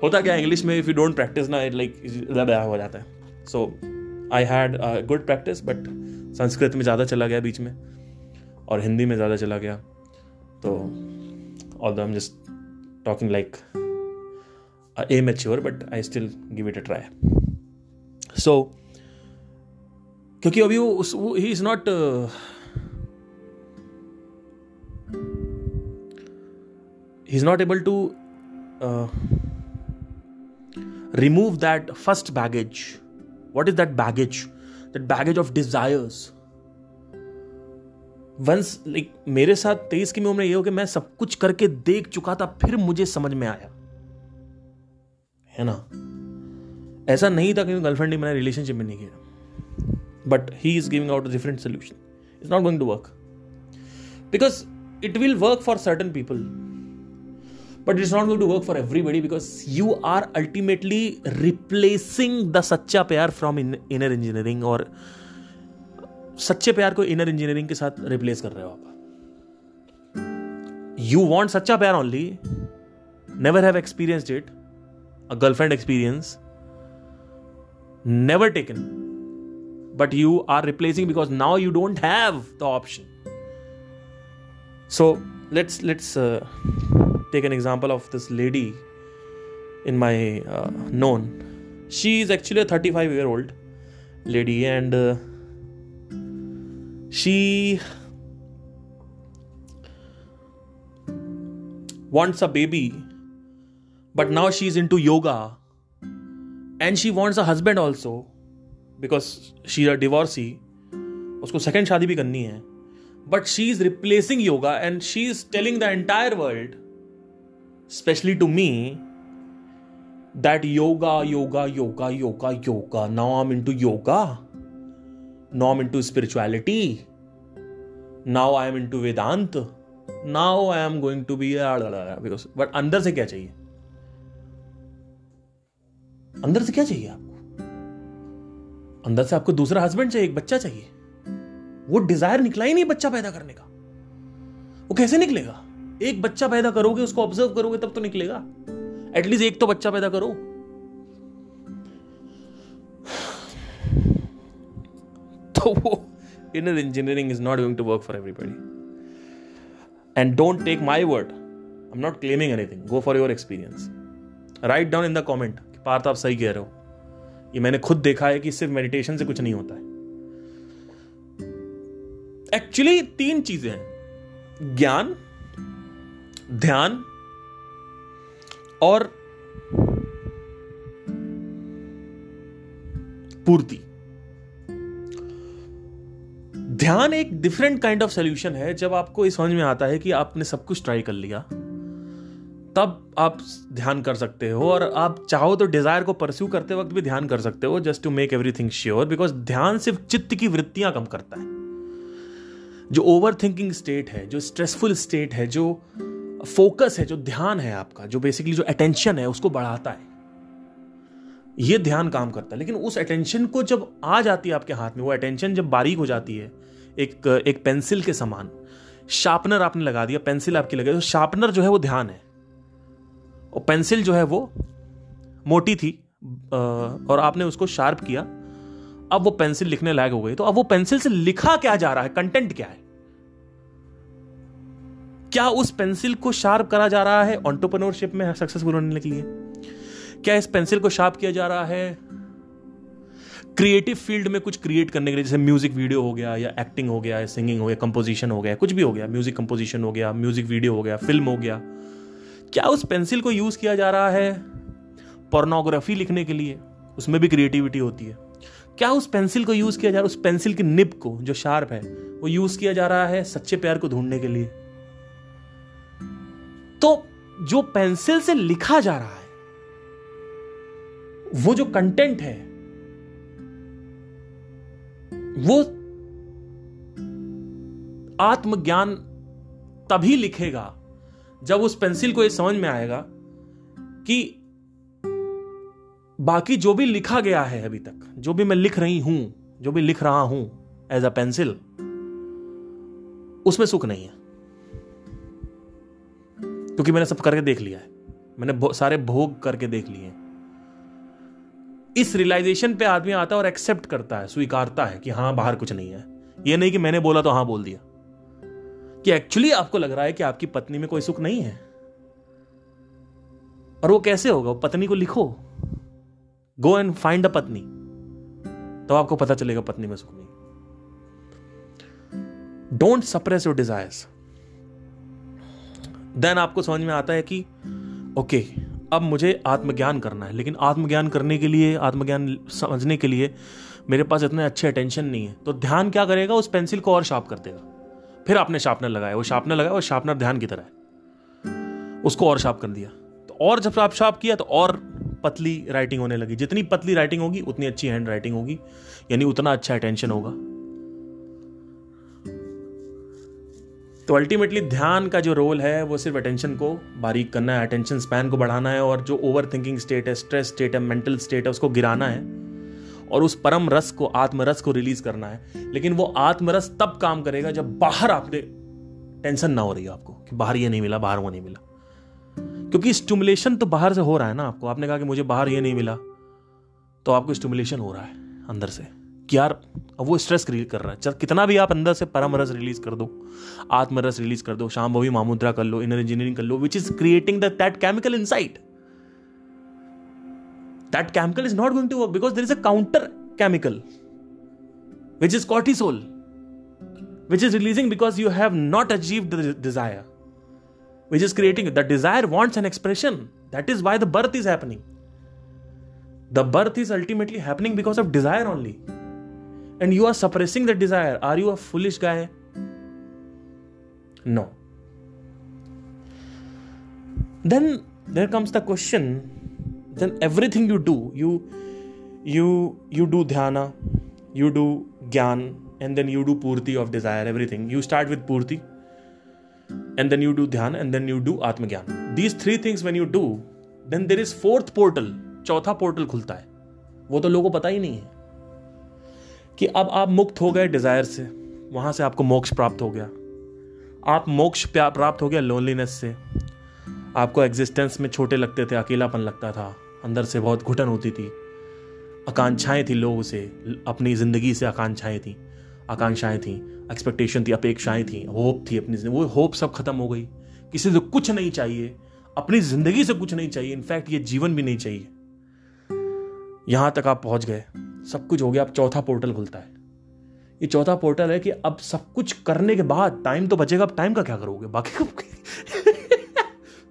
होता क्या इंग्लिश में, इफ यू डोंट प्रैक्टिस ना इट लाइक ज्यादा हो जाता है। So I had good practice, but Sanskrit में ज़्यादा चला गया बीच में, और हिंदी में ज़्यादा चला गया, तो although I am just talking like a mature, but I still give it a try. So क्योंकि अभी वो he is not, he is not able to remove that first baggage. What is that baggage? That baggage of desires. Once like मेरे साथ 23 की उम्र में ये हो कि मैं सब कुछ करके देख चुका था, फिर मुझे समझ में आया, है ना? ऐसा नहीं था कि गर्लफ्रेंड ने मैंने रिलेशनशिप में नहीं किया, but he is giving out a different solution. It's not going to work because it will work for certain people, but it's not going to work for everybody because you are ultimately replacing the सच्चा प्यार from inner engineering, और सच्चे प्यार को inner engineering के साथ replace कर रहे हो आप। You want सच्चा प्यार only, never have experienced it, a girlfriend experience, never taken, but you are replacing because now you don't have the option. So let's take an example of this lady in my known. She is actually a 35-year-old lady, and she wants a baby, but now she's into yoga, and she wants a husband also because she's a divorcee. उसको second शादी भी करनी है, but she's replacing yoga and she's telling the entire world, especially to me, that yoga, now I'm into yoga, now I'm into spirituality, now I'm into Vedanta, now I am going to be because, but अंदर से क्या चाहिए? अंदर से क्या चाहिए आपको? अंदर से आपको दूसरा हस्बैंड चाहिए, एक बच्चा चाहिए। वो डिजायर निकला ही नहीं बच्चा पैदा करने का, वो कैसे निकलेगा? एक बच्चा पैदा करोगे, उसको ऑब्जर्व करोगे, तब तो निकलेगा। एटलीस्ट एक तो बच्चा पैदा करो। तो वो inner engineering is not going to work for everybody. And don't take my word. I'm not claiming anything. Go for your experience. Write down in the comment कि पार्थ आप सही कह रहे हो. ये मैंने खुद देखा है कि सिर्फ मेडिटेशन से कुछ नहीं होता है. एक्चुअली तीन चीजें हैं, ज्ञान, ध्यान और पूर्ति. ध्यान एक डिफरेंट काइंड ऑफ सॉल्यूशन है. जब आपको ये समझ में आता है कि आपने सब कुछ ट्राई कर लिया तब आप ध्यान कर सकते हो, और आप चाहो तो डिजायर को परस्यू करते वक्त भी ध्यान कर सकते हो, just to make everything sure. Because ध्यान सिर्फ चित्त की वृत्तियां कम करता है. जो ओवर थिंकिंग स्टेट है, जो स्ट्रेसफुल स्टेट है, जो फोकस है, जो ध्यान है आपका, जो बेसिकली जो अटेंशन है उसको बढ़ाता है. ये ध्यान काम करता है. लेकिन उस अटेंशन को जब आ जाती है आपके हाथ में, वो अटेंशन जब बारीक हो जाती है एक पेंसिल के समान. शार्पनर आपने लगा दिया, पेंसिल आपकी लगी, तो शार्पनर जो है वो ध्यान है और पेंसिल जो है वो मोटी थी और आपने उसको शार्प किया. अब वो पेंसिल लिखने लायक हो गई. तो अब वो पेंसिल से लिखा क्या जा रहा है, कंटेंट क्या है, क्या उस पेंसिल को शार्प करा जा रहा है एंटरप्रेन्योरशिप में सक्सेसफुल होने के लिए, क्या इस पेंसिल को शार्प किया जा रहा है क्रिएटिव फील्ड में कुछ क्रिएट करने के लिए, जैसे म्यूजिक वीडियो हो गया या एक्टिंग हो गया या सिंगिंग हो गया, कंपोजिशन हो गया, कुछ भी हो गया, म्यूजिक कंपोजिशन हो गया, म्यूजिक वीडियो हो गया, फिल्म हो गया. क्या उस पेंसिल को यूज किया जा रहा है पोर्नोग्राफी लिखने के लिए, उसमें भी क्रिएटिविटी होती है. क्या उस पेंसिल को यूज किया जा रहा है, उस पेंसिल की निब को जो शार्प है वो यूज किया जा रहा है सच्चे प्यार को ढूंढने के लिए. तो जो पेंसिल से लिखा जा रहा है वो जो कंटेंट है वो आत्मज्ञान तभी लिखेगा जब उस पेंसिल को ये समझ में आएगा कि बाकी जो भी लिखा गया है अभी तक, जो भी मैं लिख रही हूं, जो भी लिख रहा हूं एज अ पेंसिल, उसमें सुख नहीं है, क्योंकि मैंने सब करके देख लिया है, मैंने सारे भोग करके देख लिए हैं. इस रियलाइजेशन पे आदमी आता है और एक्सेप्ट करता है, स्वीकारता है कि हाँ बाहर कुछ नहीं है. ये नहीं कि मैंने बोला तो हाँ बोल दिया, कि एक्चुअली आपको लग रहा है कि आपकी पत्नी में कोई सुख नहीं है. और वो कैसे होगा, पत्नी को लिखो, गो एंड फाइंड अ पत्नी, तो आपको पता चलेगा पत्नी में सुख नहीं. Don't suppress your desires. Then आपको समझ में आता है कि ओके अब मुझे आत्मज्ञान करना है, लेकिन आत्मज्ञान करने के लिए, आत्मज्ञान समझने के लिए मेरे पास इतने अच्छे अटेंशन नहीं है. तो ध्यान क्या करेगा, उस पेंसिल को और शार्प कर देगा. फिर आपने शार्पनर लगाया, वो शार्पनर लगाया और शार्पनर ध्यान की तरह है, उसको और शार्प कर दिया. तो और जब आप शार्प किया तो और पतली राइटिंग होने लगी. जितनी पतली राइटिंग होगी उतनी अच्छी हैंड राइटिंग होगी, यानी उतना अच्छा अटेंशन होगा. तो अल्टीमेटली ध्यान का जो रोल है वो सिर्फ अटेंशन को बारीक करना है, अटेंशन स्पैन को बढ़ाना है, और जो ओवर थिंकिंग स्टेट है, स्ट्रेस स्टेट है, मेंटल स्टेट है, उसको गिराना है और उस परम रस को, आत्मरस को रिलीज करना है. लेकिन वो आत्मरस तब काम करेगा जब बाहर आपने टेंशन ना हो रही है आपको कि बाहर ये नहीं मिला, बाहर वो नहीं मिला, क्योंकि स्टिमुलेशन तो बाहर से हो रहा है ना आपको. आपने कहा कि मुझे बाहर ये नहीं मिला, तो आपको स्टिमुलेशन हो रहा है अंदर से कि यार अब वो स्ट्रेस क्रिएट कर रहा है. जब कितना भी आप अंदर से परम रस रिलीज कर दो, आत्मरस रिलीज कर दो, शांभवी महामुद्रा कर लो, इनर इंजीनियरिंग कर लो, which is creating that chemical insight, that chemical is not going to work because there is a counter chemical which is cortisol which is releasing because you have not achieved the desire, which is creating. The desire wants an expression. That is why the birth is happening. The birth is ultimately happening because of desire only. And you are suppressing the desire. Are you a foolish guy? No. Then there comes the question. Then everything you do, you do dhyana, you do jnana, and then you do purti of desire. Everything. You start with purti, and then you do dhyana, and then you do atmajnana. These three things when you do, then there is fourth portal. चौथा portal खुलता है. वो तो लोगों को पता ही नहीं है कि अब आप मुक्त हो गए डिजायर से, वहां से आपको मोक्ष प्राप्त हो गया. आप मोक्ष प्राप्त हो गया लोनलीनेस से. आपको एग्जिस्टेंस में छोटे लगते थे, अकेलापन लगता था, अंदर से बहुत घुटन होती थी, आकांक्षाएं थी लोगों से, अपनी जिंदगी से आकांक्षाएं थी. आकांक्षाएं थी, एक्सपेक्टेशन थी, अपेक्षाएं थी, होप थी अपनी, वो होप सब खत्म हो गई। किसी से कुछ नहीं चाहिए, अपनी जिंदगी से कुछ नहीं चाहिए, इनफैक्ट ये जीवन भी नहीं चाहिए। यहां तक आप पहुंच गए, सब कुछ हो गया, अब चौथा पोर्टल खुलता है। ये चौथा पोर्टल है कि अब सब कुछ करने के बाद टाइम तो बचेगा, अब टाइम का क्या करोगे बाकी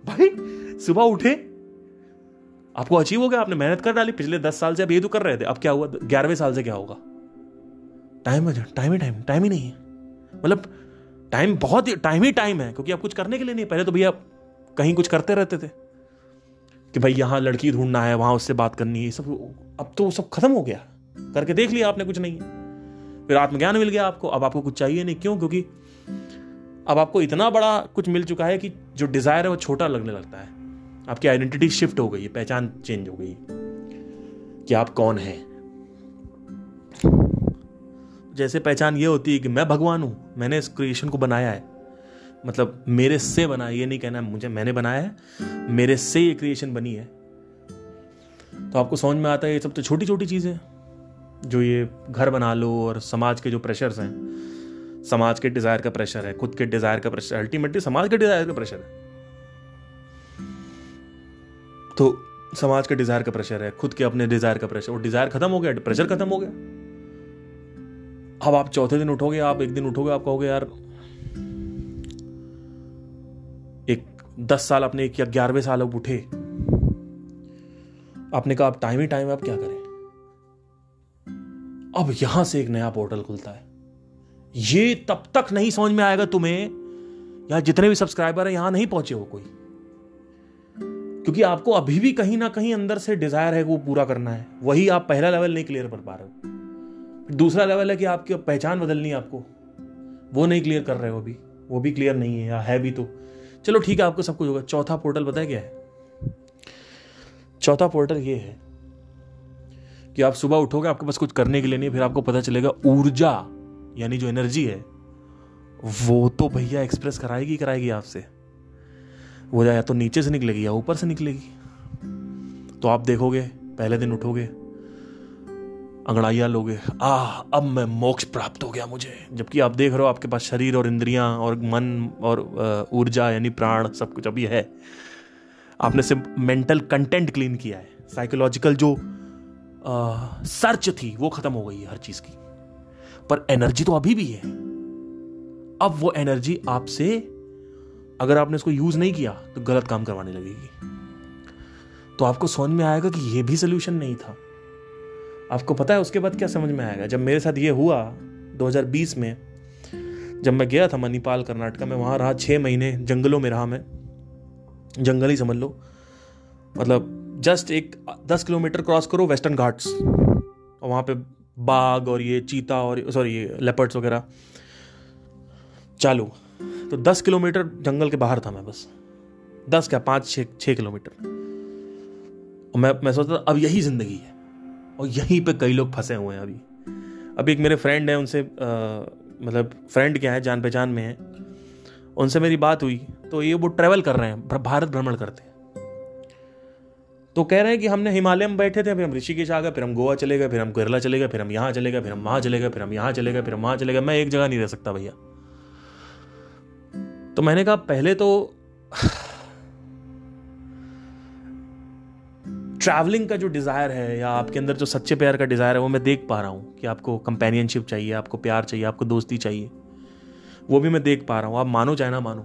भाई सुबह उठे, आपको अचीव हो गया, आपने मेहनत कर डाली पिछले 10 साल से, अब ये तो कर रहे थे, अब क्या हुआ 11वें साल से क्या होगा? टाइम ही नहीं है, मतलब टाइम बहुत ही टाइम है, क्योंकि आप कुछ करने के लिए नहीं। पहले तो भैया आप कहीं कुछ करते रहते थे कि भाई यहाँ लड़की ढूंढना है, वहां उससे बात करनी है, सब। अब तो सब खत्म हो गया, करके देख लिया आपने, कुछ नहीं है। फिर आत्मज्ञान मिल गया आपको, अब आपको कुछ चाहिए नहीं। क्यों? क्योंकि अब आपको इतना बड़ा कुछ मिल चुका है कि जो डिजायर है वो छोटा लगने लगता है। आपकी आइडेंटिटी शिफ्ट हो गई है, पहचान चेंज हो गई कि आप कौन हैं। जैसे पहचान ये होती है कि मैं भगवान हूं, मैंने इस क्रिएशन को बनाया है, मतलब मेरे से बना, ये नहीं कहना मुझे मैंने बनाया है, मेरे से ये क्रिएशन बनी है। तो आपको समझ में आता है ये सब तो छोटी छोटी चीजें, जो ये घर बना लो और समाज के जो प्रेशर्स हैं, समाज के डिजायर का प्रेशर है, खुद के डिजायर का प्रेशर, अल्टीमेटली समाज के डिजायर का प्रेशर है। तो समाज के डिजायर का प्रेशर है, खुद के अपने डिजायर का प्रेशर, और डिजायर खत्म हो गया, प्रेशर खत्म हो गया। अब आप चौथे दिन उठोगे, आप एक दिन उठोगे, आप कहोगे यार 10 साल आपने, 11वें साल अब उठे, आपने कहा अब टाइम ही टाइम है, अब क्या करें? अब यहां से एक नया पोर्टल खुलता है। ये तब तक नहीं समझ में आएगा तुम्हें, या जितने भी सब्सक्राइबर हैं यहां नहीं पहुंचे हो कोई, क्योंकि आपको अभी भी कहीं ना कहीं अंदर से डिजायर है वो पूरा करना है, वही आप पहला लेवल नहीं क्लियर कर पा रहे हो। दूसरा लेवल है कि आपकी पहचान बदलनी है, आपको वो नहीं क्लियर कर रहे हो अभी, वो भी क्लियर नहीं है, या है भी तो चलो ठीक है, आपको सब कुछ होगा। चौथा पोर्टल बताया क्या है? चौथा पोर्टल ये है कि आप सुबह उठोगे, आपके पास कुछ करने के लिए नहीं, फिर आपको पता चलेगा ऊर्जा यानी जो एनर्जी है वो तो भैया एक्सप्रेस कराएगी आपसे, वो या तो नीचे से निकलेगी या ऊपर से निकलेगी। तो आप देखोगे पहले दिन उठोगे, अंगड़ाइया लोगे, अब मैं मोक्ष प्राप्त हो गया मुझे, जबकि आप देख रहे हो आपके पास शरीर और इंद्रियां और मन और ऊर्जा यानी प्राण सब कुछ अभी है। आपने सिर्फ मेंटल कंटेंट क्लीन किया है, साइकोलॉजिकल जो सर्च थी वो खत्म हो गई है हर चीज की, पर एनर्जी तो अभी भी है। अब वो एनर्जी आपसे, अगर आपने इसको यूज नहीं किया तो गलत काम करवाने लगेगी। तो आपको समझ में आएगा कि ये भी सोल्यूशन नहीं था। आपको पता है उसके बाद क्या समझ में आएगा? जब मेरे साथ ये हुआ 2020 में, जब मैं गया था मणिपाल कर्नाटका में, वहाँ रहा 6 महीने, जंगलों में रहा मैं, जंगल ही समझ लो, मतलब जस्ट एक 10 किलोमीटर क्रॉस करो वेस्टर्न घाट्स, और वहाँ पे बाघ और ये चीता और ये लेपर्ड्स वगैरह चालू। तो 10 किलोमीटर जंगल के बाहर था मैं, बस 5-6 किलोमीटर, और मैं सोचता अब यही जिंदगी है, और यहीं पे कई लोग फंसे हुए हैं अभी। एक मेरे फ्रेंड हैं, उनसे मतलब फ्रेंड क्या है, जान पहचान में है, उनसे मेरी बात हुई, तो ये वो ट्रैवल कर रहे हैं, भारत भ्रमण करते हैं। तो कह रहे हैं कि हमने हिमालय में बैठे थे, फिर हम ऋषिकेश आ गए, फिर हम गोवा चले गए, फिर हम केरला चले गए, फिर हम यहाँ चले गए, फिर हम वहाँ चले गए, फिर हम यहाँ चले गए, फिर हम वहाँ चले गए, मैं एक जगह नहीं रह सकता भैया। तो मैंने कहा पहले तो ट्रैवलिंग का जो डिज़ायर है, या आपके अंदर जो सच्चे प्यार का डिज़ायर है, वो मैं देख पा रहा हूँ कि आपको कंपेनियनशिप चाहिए, आपको प्यार चाहिए, आपको दोस्ती चाहिए, वो भी मैं देख पा रहा हूँ, आप मानो चाहे ना मानो।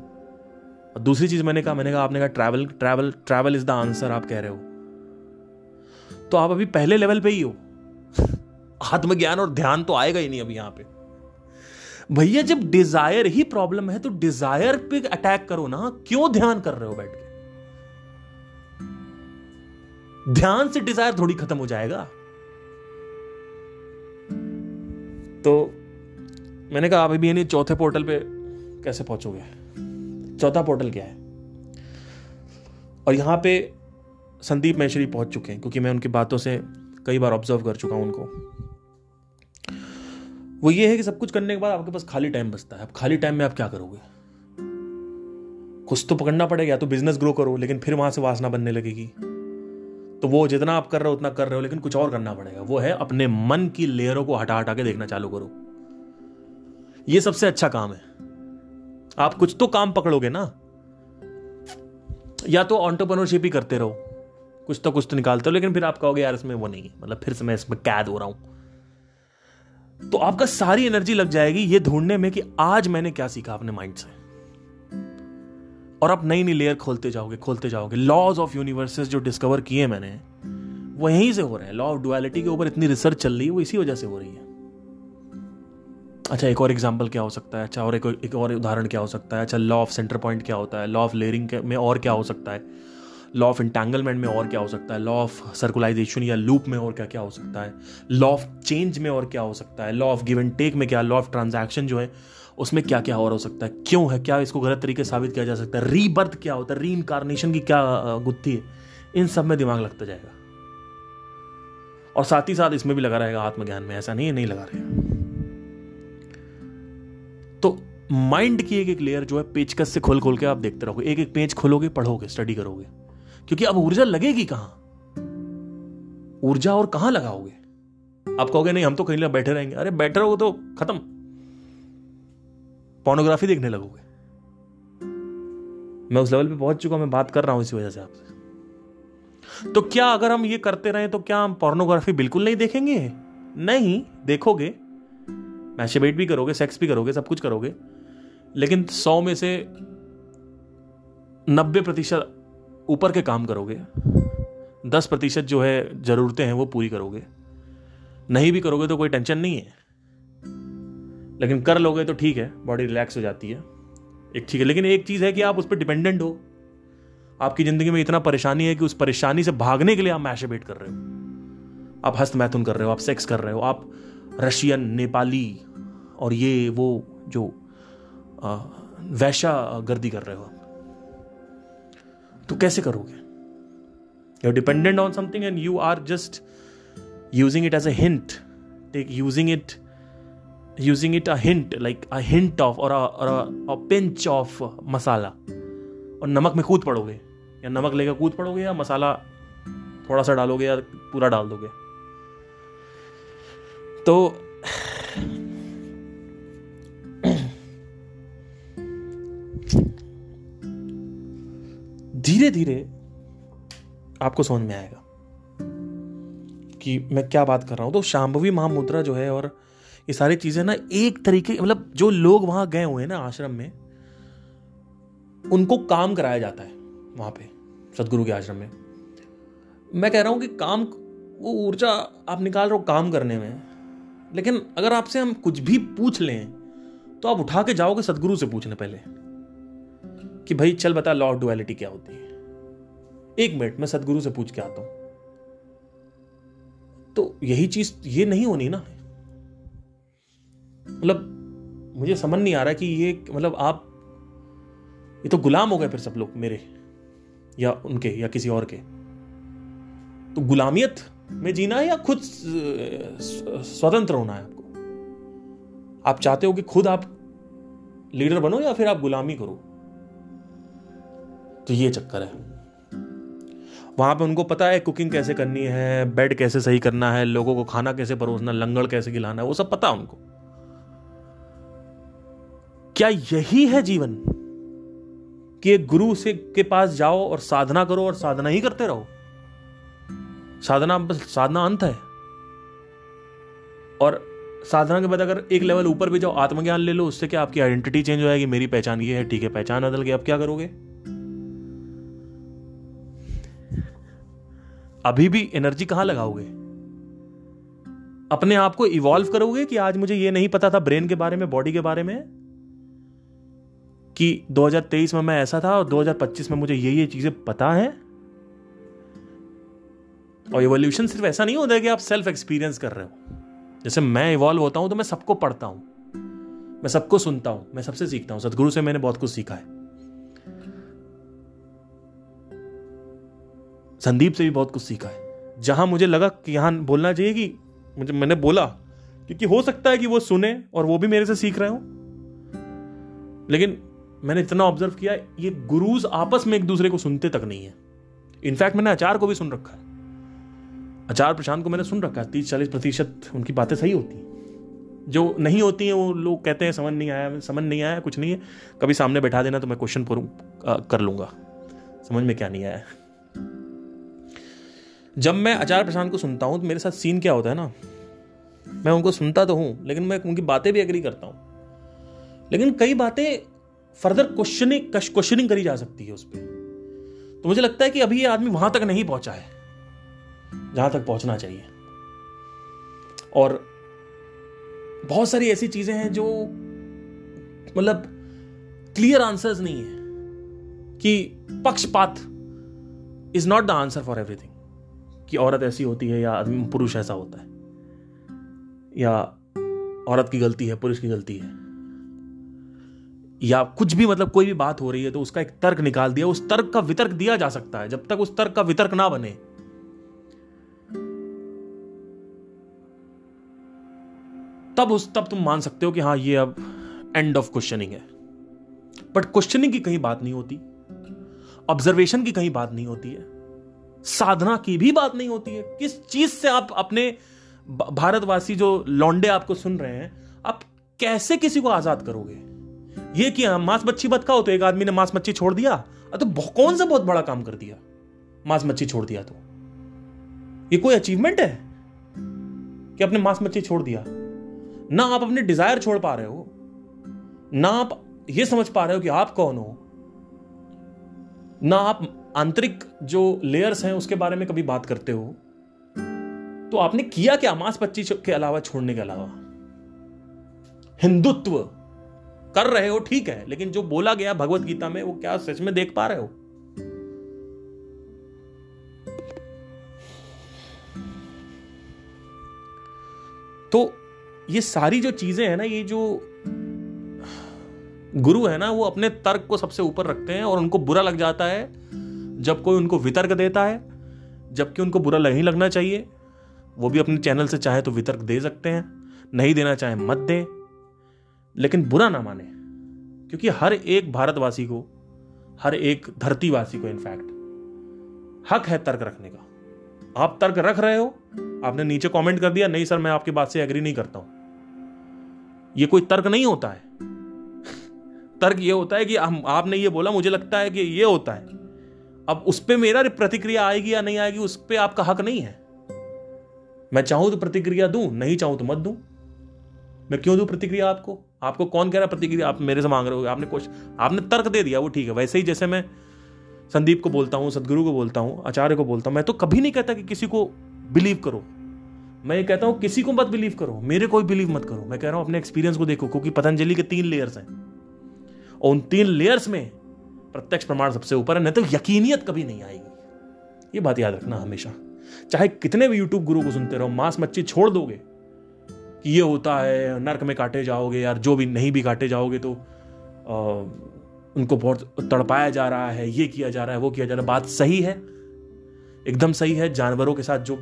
और दूसरी चीज़ मैंने कहा आपने कहा ट्रैवल इज़ द आंसर, आप कह रहे हो, तो आप अभी पहले लेवल पे ही हो। आत्मज्ञान और ध्यान तो आएगा ही नहीं अभी यहाँ पे भैया। जब डिज़ायर ही प्रॉब्लम है तो डिज़ायर पे अटैक करो ना, क्यों ध्यान कर रहे हो बैठ के? ध्यान से डिजायर थोड़ी खत्म हो जाएगा। तो मैंने कहा आप अभी यानी चौथे पोर्टल पे कैसे पहुंचोगे? चौथा पोर्टल क्या है? और यहां पे संदीप महेश्वरी पहुंच चुके हैं, क्योंकि मैं उनकी बातों से कई बार ऑब्जर्व कर चुका हूं उनको। वो ये है कि सब कुछ करने के बाद आपके पास खाली टाइम बचता है। अब खाली टाइम में आप क्या करोगे? कुछ तो पकड़ना पड़ेगा, या तो बिजनेस ग्रो करो, लेकिन फिर वहां से वासना बनने लगेगी, तो वो जितना आप कर रहे हो उतना कर रहे हो, लेकिन कुछ और करना पड़ेगा। वो है अपने मन की लेयरों को हटा के देखना चालू करो, ये सबसे अच्छा काम है। आप कुछ तो काम पकड़ोगे ना, या तो एंटरप्रेन्योरशिप ही करते रहो, कुछ तो निकालते हो, लेकिन फिर आप कहोगे यार इसमें वो नहीं है, मतलब फिर से मैं इसमें कैद हो रहा हूं। तो आपका सारी एनर्जी लग जाएगी ये ढूंढने में कि आज मैंने क्या सीखा अपने माइंड से, और आप नई नई लेयर खोलते जाओगे। लॉज ऑफ यूनिवर्सेस जो डिस्कवर किए मैंने वो यहीं से हो रहे हैं। लॉ ऑफ डुअलिटी के ऊपर इतनी रिसर्च चल रही है, वो इसी वजह से हो रही है। अच्छा, एक और एग्जाम्पल क्या हो सकता है, अच्छा और एक और उदाहरण क्या हो सकता है, अच्छा लॉ ऑफ सेंटर पॉइंट क्या होता है, लॉ ऑफ लेयरिंग में और क्या हो सकता है, लॉ ऑफ इंटेंगलमेंट में और क्या हो सकता है, लॉ ऑफ सर्कुलाइजेशन या लूप में और क्या क्या हो सकता है, लॉ ऑफ चेंज में और क्या हो सकता है, law of give and take में क्या, लॉ ऑफ ट्रांजैक्शन जो है उसमें क्या क्या और हो सकता है, क्यों है, क्या इसको गलत तरीके से साबित किया जा सकता है, रीबर्थ क्या होता है, री इनकारनेशन की क्या गुत्थी है, इन सब में दिमाग लगता जाएगा। और साथ ही साथ इसमें भी लगा रहेगा आत्मज्ञान में, ऐसा नहीं है नहीं लगा रहेगा। तो माइंड की एक लेयर जो है पेचकस से खोल के आप देखते रहोगे, एक पेज खोलोगे, पढ़ोगे, स्टडी करोगे, क्योंकि अब ऊर्जा लगेगी कहां, ऊर्जा और कहां लगाओगे। आप कहोगे नहीं हम तो कहीं बैठे रहेंगे, अरे बैठे रहोगे तो खत्म, पोर्नोग्राफी देखने लगोगे। मैं उस लेवल पे पहुंच चुका, मैं बात कर रहा हूं इसी वजह से आपसे। तो क्या अगर हम ये करते रहे तो क्या हम पोर्नोग्राफी बिल्कुल नहीं देखेंगे? नहीं देखोगे, मैस्टरबेट भी करोगे, सेक्स भी करोगे, सब कुछ करोगे, लेकिन 100 में से 90% ऊपर के काम करोगे, 10% जो है ज़रूरतें हैं वो पूरी करोगे। नहीं भी करोगे तो कोई टेंशन नहीं है, लेकिन कर लोगे तो ठीक है, बॉडी रिलैक्स हो जाती है, एक ठीक है। लेकिन एक चीज़ है कि आप उस पर डिपेंडेंट हो, आपकी ज़िंदगी में इतना परेशानी है कि उस परेशानी से भागने के लिए आप मैस्टरबेट कर रहे हो, आप हस्त मैथुन कर रहे हो, आप सेक्स कर रहे हो, आप रशियन, नेपाली और ये वो जो वैशा गर्दी कर रहे हो, तो कैसे करोगे? You are dependent on something and you are just using it as a hint, take using it a hint, like a hint of और अ पिंच ऑफ मसाला, और नमक में कूद पड़ोगे, या नमक लेकर कूद पड़ोगे, या मसाला थोड़ा सा डालोगे, या पूरा डाल दोगे। तो धीरे धीरे आपको समझ में आएगा कि मैं क्या बात कर रहा हूं। तो शांभवी महामुद्रा जो है और ये सारी चीजें ना एक तरीके, मतलब जो लोग वहां गए हुए हैं ना आश्रम में, उनको काम कराया जाता है वहां पे सदगुरु के आश्रम में। मैं कह रहा हूं कि काम, वो ऊर्जा आप निकाल रहे हो काम करने में, लेकिन अगर आपसे हम कुछ भी पूछ लें तो आप उठा के जाओगे सदगुरु से पूछने पहले कि भाई चल बता लॉ ऑफ डुअलिटी क्या होती है, एक मिनट मैं सदगुरु से पूछ के आता हूं। तो यही चीज ये नहीं होनी ना, मतलब मुझे समझ नहीं आ रहा कि ये, मतलब आप ये तो गुलाम हो गए फिर सब लोग मेरे या उनके या किसी और के। तो गुलामियत में जीना है या खुद स्वतंत्र होना है आपको? आप चाहते हो कि खुद आप लीडर बनो या फिर आप गुलामी करो? तो ये चक्कर है। वहां पे उनको पता है कुकिंग कैसे करनी है, बेड कैसे सही करना है, लोगों को खाना कैसे परोसना, लंगड़ कैसे खिलाना है, वो सब पता है उनको। क्या यही है जीवन कि एक गुरु से के पास जाओ और साधना करो और साधना ही करते रहो? साधना अंत है, और साधना के बाद अगर एक लेवल ऊपर भी जाओ आत्मज्ञान ले लो, उससे क्या आपकी आइडेंटिटी चेंज हो जाएगी, मेरी पहचान ये है, ठीक है पहचान बदल के आप क्या करोगे? अभी भी एनर्जी कहां लगाओगे? अपने आप को इवॉल्व करोगे कि आज मुझे ये नहीं पता था ब्रेन के बारे में, बॉडी के बारे में, कि 2023 में मैं ऐसा था और 2025 में मुझे ये चीजें पता है। और इवोल्यूशन सिर्फ ऐसा नहीं होता है कि आप सेल्फ एक्सपीरियंस कर रहे हो। जैसे मैं इवॉल्व होता हूं तो मैं सबको पढ़ता हूं, मैं सबको सुनता हूं, मैं सबसे सीखता हूं। सदगुरु से मैंने बहुत कुछ सीखा है, संदीप से भी बहुत कुछ सीखा है। जहां मुझे लगा कि यहां बोलना चाहिए कि मैंने बोला, क्योंकि हो सकता है कि वो सुने और वो भी मेरे से सीख रहे हो। लेकिन मैंने इतना ऑब्जर्व किया ये गुरुज आपस में एक दूसरे को सुनते तक नहीं है। इनफैक्ट मैंने आचार्य को भी सुन रखा है, आचार्य प्रशांत को मैंने सुन रखा है, 30-40% उनकी बातें सही होती हैं, जो नहीं होती हैं वो लोग कहते हैं समझ नहीं आया कुछ नहीं है, कभी सामने बैठा देना तो मैं क्वेश्चन कर लूँगा समझ में क्या नहीं आया। जब मैं आचार्य प्रशांत को सुनता हूँ तो मेरे साथ सीन क्या होता है ना, मैं उनको सुनता तो हूँ लेकिन मैं उनकी बातें भी एग्री करता हूँ, लेकिन कई बातें फर्दर क्वेश्चनिंग करी जा सकती है उस पर। तो मुझे लगता है कि अभी ये आदमी वहाँ तक नहीं पहुँचा है जहाँ तक पहुँचना चाहिए, और बहुत सारी ऐसी चीज़ें हैं जो मतलब क्लियर आंसर्स नहीं है कि पक्षपात is not the answer for everything, कि औरत ऐसी होती है या आदमी पुरुष ऐसा होता है या औरत की गलती है पुरुष की गलती है या कुछ भी, मतलब कोई भी बात हो रही है तो उसका एक तर्क निकाल दिया, उस तर्क का वितर्क दिया जा सकता है जब तक उस तर्क का वितर्क ना बने। तब तुम मान सकते हो कि हाँ ये अब एंड ऑफ क्वेश्चनिंग है, बट क्वेश्चनिंग की कहीं बात नहीं होती, ऑब्जर्वेशन की कहीं बात नहीं होती है, साधना की भी बात नहीं होती है। किस चीज से आप अपने भारतवासी जो लौंडे आपको सुन रहे हैं आप कैसे किसी को आजाद करोगे? ये कि हम मांस मच्छी मत खाओ, तो एक आदमी ने मांस मच्छी छोड़ दिया तो कौन सा बहुत बड़ा काम कर दिया, मांस मच्छी छोड़ दिया तो ये कोई अचीवमेंट है कि आपने मांस मच्छी छोड़ दिया? ना आप अपने डिजायर छोड़ पा रहे हो, ना आप ये समझ पा रहे हो कि आप कौन हो, ना आप आंतरिक जो लेयर्स हैं उसके बारे में कभी बात करते हो। तो आपने किया क्या मांस मच्छी के अलावा, छोड़ने के अलावा? हिंदुत्व कर रहे हो ठीक है, लेकिन जो बोला गया भगवत गीता में वो क्या सच में देख पा रहे हो? तो ये सारी जो चीजें हैं ना, ये जो गुरु है ना वो अपने तर्क को सबसे ऊपर रखते हैं, और उनको बुरा लग जाता है जब कोई उनको वितर्क देता है, जबकि उनको बुरा नहीं लगना चाहिए। वो भी अपने चैनल से चाहे तो वितर्क दे सकते हैं, नहीं देना चाहे मत दें, लेकिन बुरा ना माने, क्योंकि हर एक भारतवासी को, हर एक धरतीवासी को इनफैक्ट हक है तर्क रखने का। आप तर्क रख रहे हो, आपने नीचे कमेंट कर दिया नहीं सर मैं आपकी बात से एग्री नहीं करता हूं, ये कोई तर्क नहीं होता है। तर्क ये होता है कि आपने ये बोला मुझे लगता है कि ये होता है, अब उस पर मेरा प्रतिक्रिया आएगी या नहीं आएगी उस पर आपका हक नहीं है। मैं चाहूं तो प्रतिक्रिया दूं, नहीं चाहूं तो मत दूं, मैं क्यों दूं प्रतिक्रिया आपको? आपको कौन कह रहा प्रतिक्रिया? आप मेरे से मांग रहे हो, आपने तर्क दे दिया वो ठीक है। वैसे ही जैसे मैं संदीप को बोलता हूं, सद्गुरु को बोलता हूं, आचार्य को बोलता हूं, मैं तो कभी नहीं कहता कि किसी को बिलीव करो, मैं ये कहता हूं किसी को मत बिलीव करो, मेरे को बिलीव मत करो। मैं कह रहा हूं अपने एक्सपीरियंस को देखो, क्योंकि पतंजलि के 3 लेयर्स हैं और उन 3 लेयर्स में प्रत्यक्ष प्रमाण सबसे ऊपर है, नहीं तो यकीनियत कभी नहीं आएगी। ये बात याद रखना हमेशा, चाहे कितने भी YouTube गुरु को सुनते रहो। मांस मच्छी छोड़ दोगे कि ये होता है, नर्क में काटे जाओगे, यार जो भी नहीं भी काटे जाओगे तो उनको बहुत तड़पाया जा रहा है, ये किया जा रहा है, वो किया जा रहा है। बात सही है, एकदम सही है। जानवरों के साथ जो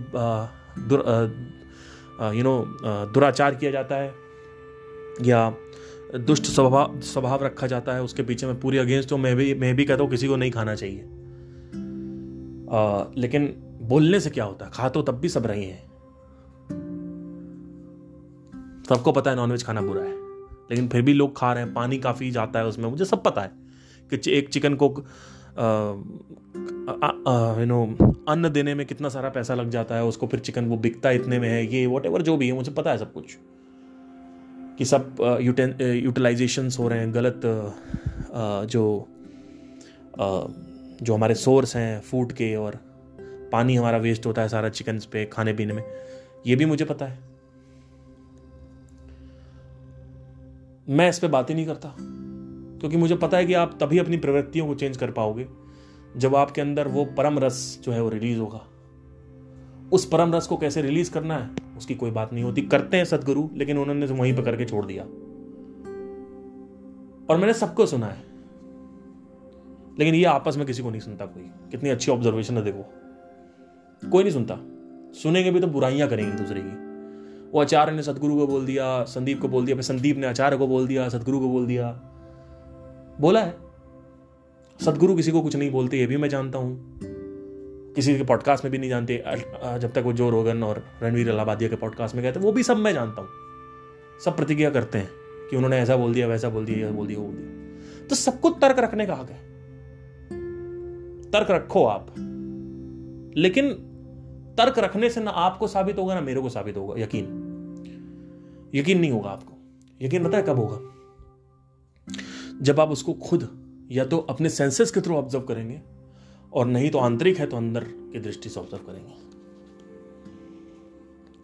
दुराचार किया जाता है या दुष्ट स्वभाव रखा जाता है उसके पीछे मैं पूरी अगेंस्ट हूँ। मैं भी कहता हूँ किसी को नहीं खाना चाहिए, लेकिन बोलने से क्या होता है? खा तो तब भी सब रहे हैं, सबको पता है नॉनवेज खाना बुरा है, लेकिन फिर भी लोग खा रहे हैं। पानी काफी जाता है उसमें, मुझे सब पता है कि एक चिकन को अन्न देने में कितना सारा पैसा लग जाता है, उसको फिर चिकन वो बिकता इतने में है, ये वॉट एवर जो भी है मुझे पता है सब कुछ, कि सब यूटिलाइजेशंस हो रहे हैं। गलत जो हमारे सोर्स हैं फूड के, और पानी हमारा वेस्ट होता है सारा चिकन पे खाने पीने में, ये भी मुझे पता है। मैं इस पे बात ही नहीं करता, क्योंकि मुझे पता है कि आप तभी अपनी प्रवृत्तियों को चेंज कर पाओगे जब आपके अंदर वो परम रस जो है वो रिलीज होगा। उस परम रस को कैसे रिलीज करना है उसकी कोई बात नहीं होती, करते हैं सद्गुरु, लेकिन उन्होंने वहीं पर करके छोड़ दिया। और मैंने सबको सुना है, लेकिन ये आपस में किसी को नहीं सुनता कोई। कितनी अच्छी ऑब्जर्वेशन है, देखो कोई नहीं सुनता, सुनेंगे भी तो बुराइयां करेंगे दूसरे की। वो आचार्य ने सद्गुरु को बोल दिया, संदीप को बोल दिया, फिर संदीप ने आचार्य को बोल दिया, सद्गुरु को बोल दिया। बोला है सद्गुरु किसी को कुछ नहीं बोलते, ये भी मैं जानता हूं, किसी के पॉडकास्ट में भी नहीं जानते, जब तक वो जो रोगन और रणवीर अल्लाहबादिया के पॉडकास्ट में गए थे, वो भी सब मैं जानता हूं। सब प्रतिज्ञा करते हैं कि उन्होंने ऐसा बोल दिया, वैसा बोल दिया, बोल दिया। तो सबको तर्क रखने का हक है, तर्क रखो आप, लेकिन तर्क रखने से ना आपको साबित होगा ना मेरे को साबित होगा। यकीन नहीं होगा आपको। यकीन पता है कब होगा? जब आप उसको खुद या तो अपने सेंसेस के थ्रू ऑब्जर्व करेंगे, और नहीं तो आंतरिक है तो अंदर की दृष्टि से ऑब्जर्व करेंगे।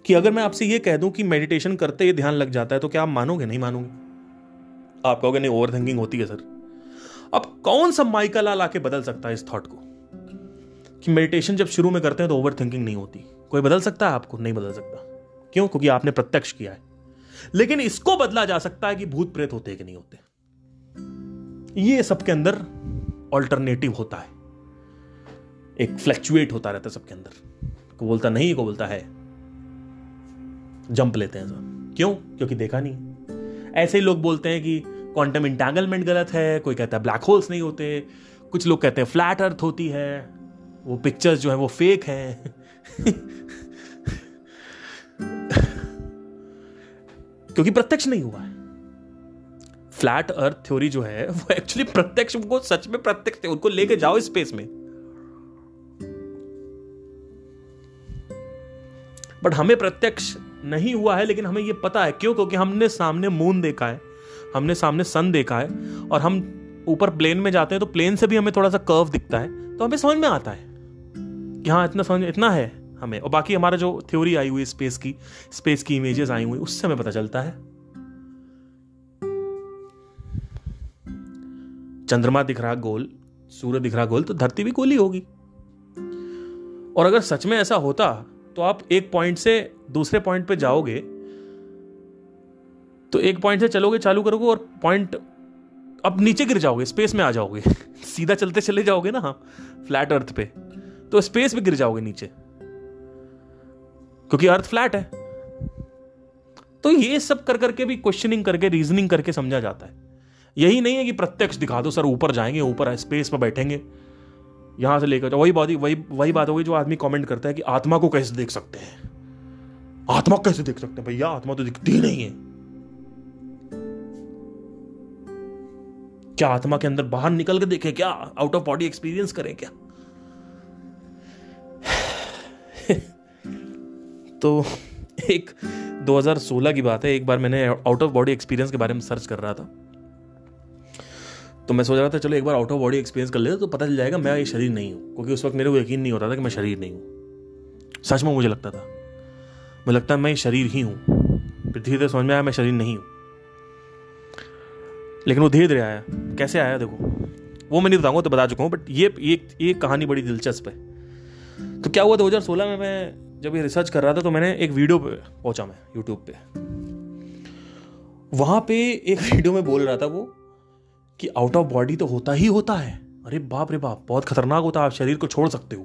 कि अगर मैं आपसे ये कह दूं कि मेडिटेशन करते ही ध्यान लग जाता है, तो क्या आप मानोगे? नहीं मानोगे। आप कहोगे नहीं, ओवर थिंकिंग होती है सर। अब कौन सा माइका लाल आके बदल सकता है इस थॉट को कि मेडिटेशन जब शुरू में करते हैं तो ओवर थिंकिंग नहीं होती? कोई बदल सकता है आपको? नहीं बदल सकता। क्यों? क्योंकि आपने प्रत्यक्ष किया है। लेकिन इसको बदला जा सकता है कि भूत प्रेत होते कि नहीं होते। ये सबके अंदर ऑल्टरनेटिव होता है, एक फ्लैक्चुएट होता रहता है सबके अंदर। को बोलता नहीं, को बोलता है, जंप लेते हैं सब। क्यों? क्योंकि देखा नहीं। ऐसे ही लोग बोलते हैं कि क्वांटम इंटैंगलमेंट गलत है, कोई कहता है ब्लैक होल्स नहीं होते, कुछ लोग कहते हैं फ्लैट अर्थ होती है, वो पिक्चर्स जो है वो फेक हैं। क्योंकि प्रत्यक्ष नहीं हुआ है। फ्लैट अर्थ थ्योरी जो है वो एक्चुअली प्रत्यक्ष, उनको सच में प्रत्यक्ष, उनको लेके जाओ स्पेस में। बट हमें प्रत्यक्ष नहीं हुआ है, लेकिन हमें ये पता है। क्यों? क्योंकि हमने सामने मून देखा है, हमने सामने सन देखा है, और हम ऊपर प्लेन में जाते हैं तो प्लेन से भी हमें थोड़ा सा कर्व दिखता है, तो हमें समझ में आता है कि हाँ इतना समझ, इतना है हमें। और बाकी हमारा जो थ्योरी आई हुई स्पेस की इमेजेस आई हुई, उससे हमें पता चलता है। चंद्रमा दिख रहा गोल, सूर्य दिख रहा गोल, तो धरती भी गोली होगी। और अगर सच में ऐसा होता तो आप एक पॉइंट से दूसरे पॉइंट पे जाओगे, तो एक पॉइंट से चलोगे, चालू करोगे, और पॉइंट अब नीचे गिर जाओगे, स्पेस में आ जाओगे। सीधा चलते चले जाओगे ना आप फ्लैट अर्थ पे, तो स्पेस में गिर जाओगे नीचे, क्योंकि अर्थ फ्लैट है। तो ये सब कर करके भी, क्वेश्चनिंग करके, रीजनिंग करके समझा जाता है। यही नहीं है कि प्रत्यक्ष दिखा दो सर, ऊपर जाएंगे, ऊपर स्पेस पर बैठेंगे, यहां से लेकर। वही बात होगी जो आदमी कमेंट करता है कि आत्मा को कैसे देख सकते हैं, आत्मा कैसे देख सकते हैं? भैया आत्मा तो दिखती ही नहीं है। क्या आत्मा के अंदर बाहर निकल के देखें क्या? आउट ऑफ बॉडी एक्सपीरियंस करें क्या? तो एक 2016 की बात है। एक बार मैंने आउट ऑफ बॉडी एक्सपीरियंस के बारे में सर्च कर रहा था, तो मैं सोच रहा था चलो एक बार आउट ऑफ बॉडी एक्सपीरियंस कर लेते तो पता चल जाएगा मैं ये शरीर नहीं हूँ। क्योंकि उस वक्त मेरे को यकीन नहीं होता था कि मैं शरीर नहीं हूँ। सच में मुझे लगता था, मुझे लगता मैं शरीर ही हूँ। फिर धीरे धीरे समझ में आया मैं शरीर नहीं हूँ। लेकिन वो धीरे धीरे आया। कैसे आया देखो वो मैं नहीं बताऊँगा, तो बता चुका हूँ। बट ये कहानी बड़ी दिलचस्प है। तो क्या हुआ, 2016 में मैं जब ये रिसर्च कर रहा था, तो मैंने एक वीडियो पे पहुँचा, मैं यूट्यूब पे। वहाँ पे एक वीडियो में बोल रहा था वो कि आउट ऑफ बॉडी तो होता ही होता है। अरे बाप रे बाप, बहुत खतरनाक होता है। आप शरीर को छोड़ सकते हो,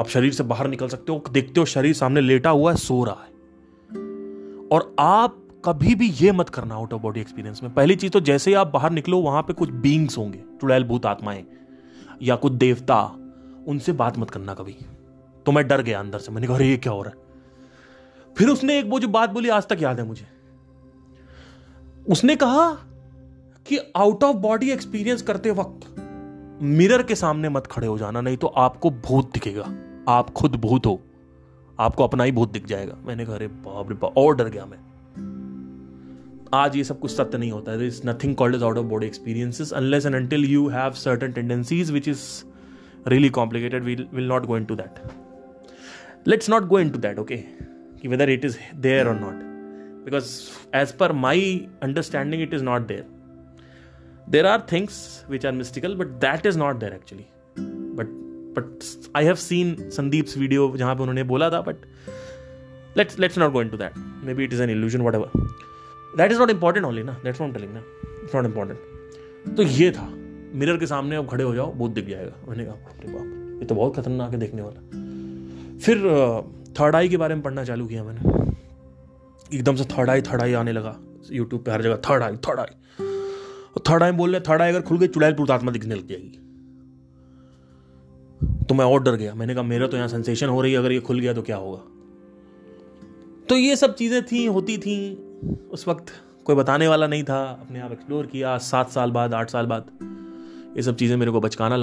आप शरीर से बाहर निकल सकते हो। देखते हो शरीर सामने लेटा हुआ है, सो रहा है। और आप कभी भी ये मत करना आउट ऑफ बॉडी एक्सपीरियंस में। पहली चीज तो जैसे ही आप बाहर निकलो, वहां पे कुछ बींग्स होंगे, चुड़ैल भूत आत्माएं या कुछ देवता, उनसे बात मत करना कभी। तो मैं डर गया अंदर से, मैंने कहा अरे ये क्या हो रहा है। फिर उसने एक वो जो बात बोली आज तक याद है मुझे, उसने कहा कि आउट ऑफ बॉडी एक्सपीरियंस करते वक्त मिरर के सामने मत खड़े हो जाना, नहीं तो आपको भूत दिखेगा। आप खुद भूत हो, आपको अपना ही भूत दिख जाएगा। मैंने कहा अरे बाप रे बाप, और डर गया मैं। आज ये सब कुछ सत्य नहीं होता है। There is nothing called as out of body experiences unless and until you have certain tendencies which is really complicated. We will not go into that, let's not go into that, okay, कि whether it is there or not, because as per my understanding it is not there. There are things which are mystical, but that is not there actually. But I have seen Sandeep's video जहाँ पे उन्होंने बोला था, but let's not go into that. Maybe it is an illusion, whatever. That is not important only ना. That's what I'm telling ना. It's not important. तो ये था, मिरर के सामने आप खड़े हो जाओ, बहुत दिख जाएगा। मैंने कहा अरे बाप, ये तो बहुत खतरनाक है देखने वाला। फिर थर्ड आई के बारे में पढ़ना चालू किया मैंने। एकदम से थर्ड आई आने लगा यूट्यूब पे, हर जगह थर्ड आई। और थर्ड आई बोल रहे, थर्ड आई अगर खुल गई चुड़ैल पूर्त आत्मा दिखने लग जाएगी। तो मैं और डर गया। मैंने कहा मेरा तो यहाँ सेंसेशन हो रही है, अगर ये खुल गया तो क्या होगा। तो ये सब चीजें थी, होती थी। उस वक्त कोई बताने वाला नहीं था, अपने आप एक्सप्लोर किया 7 साल बाद 8 साल बाद। ये सब चीज़ें मेरे को बचकाना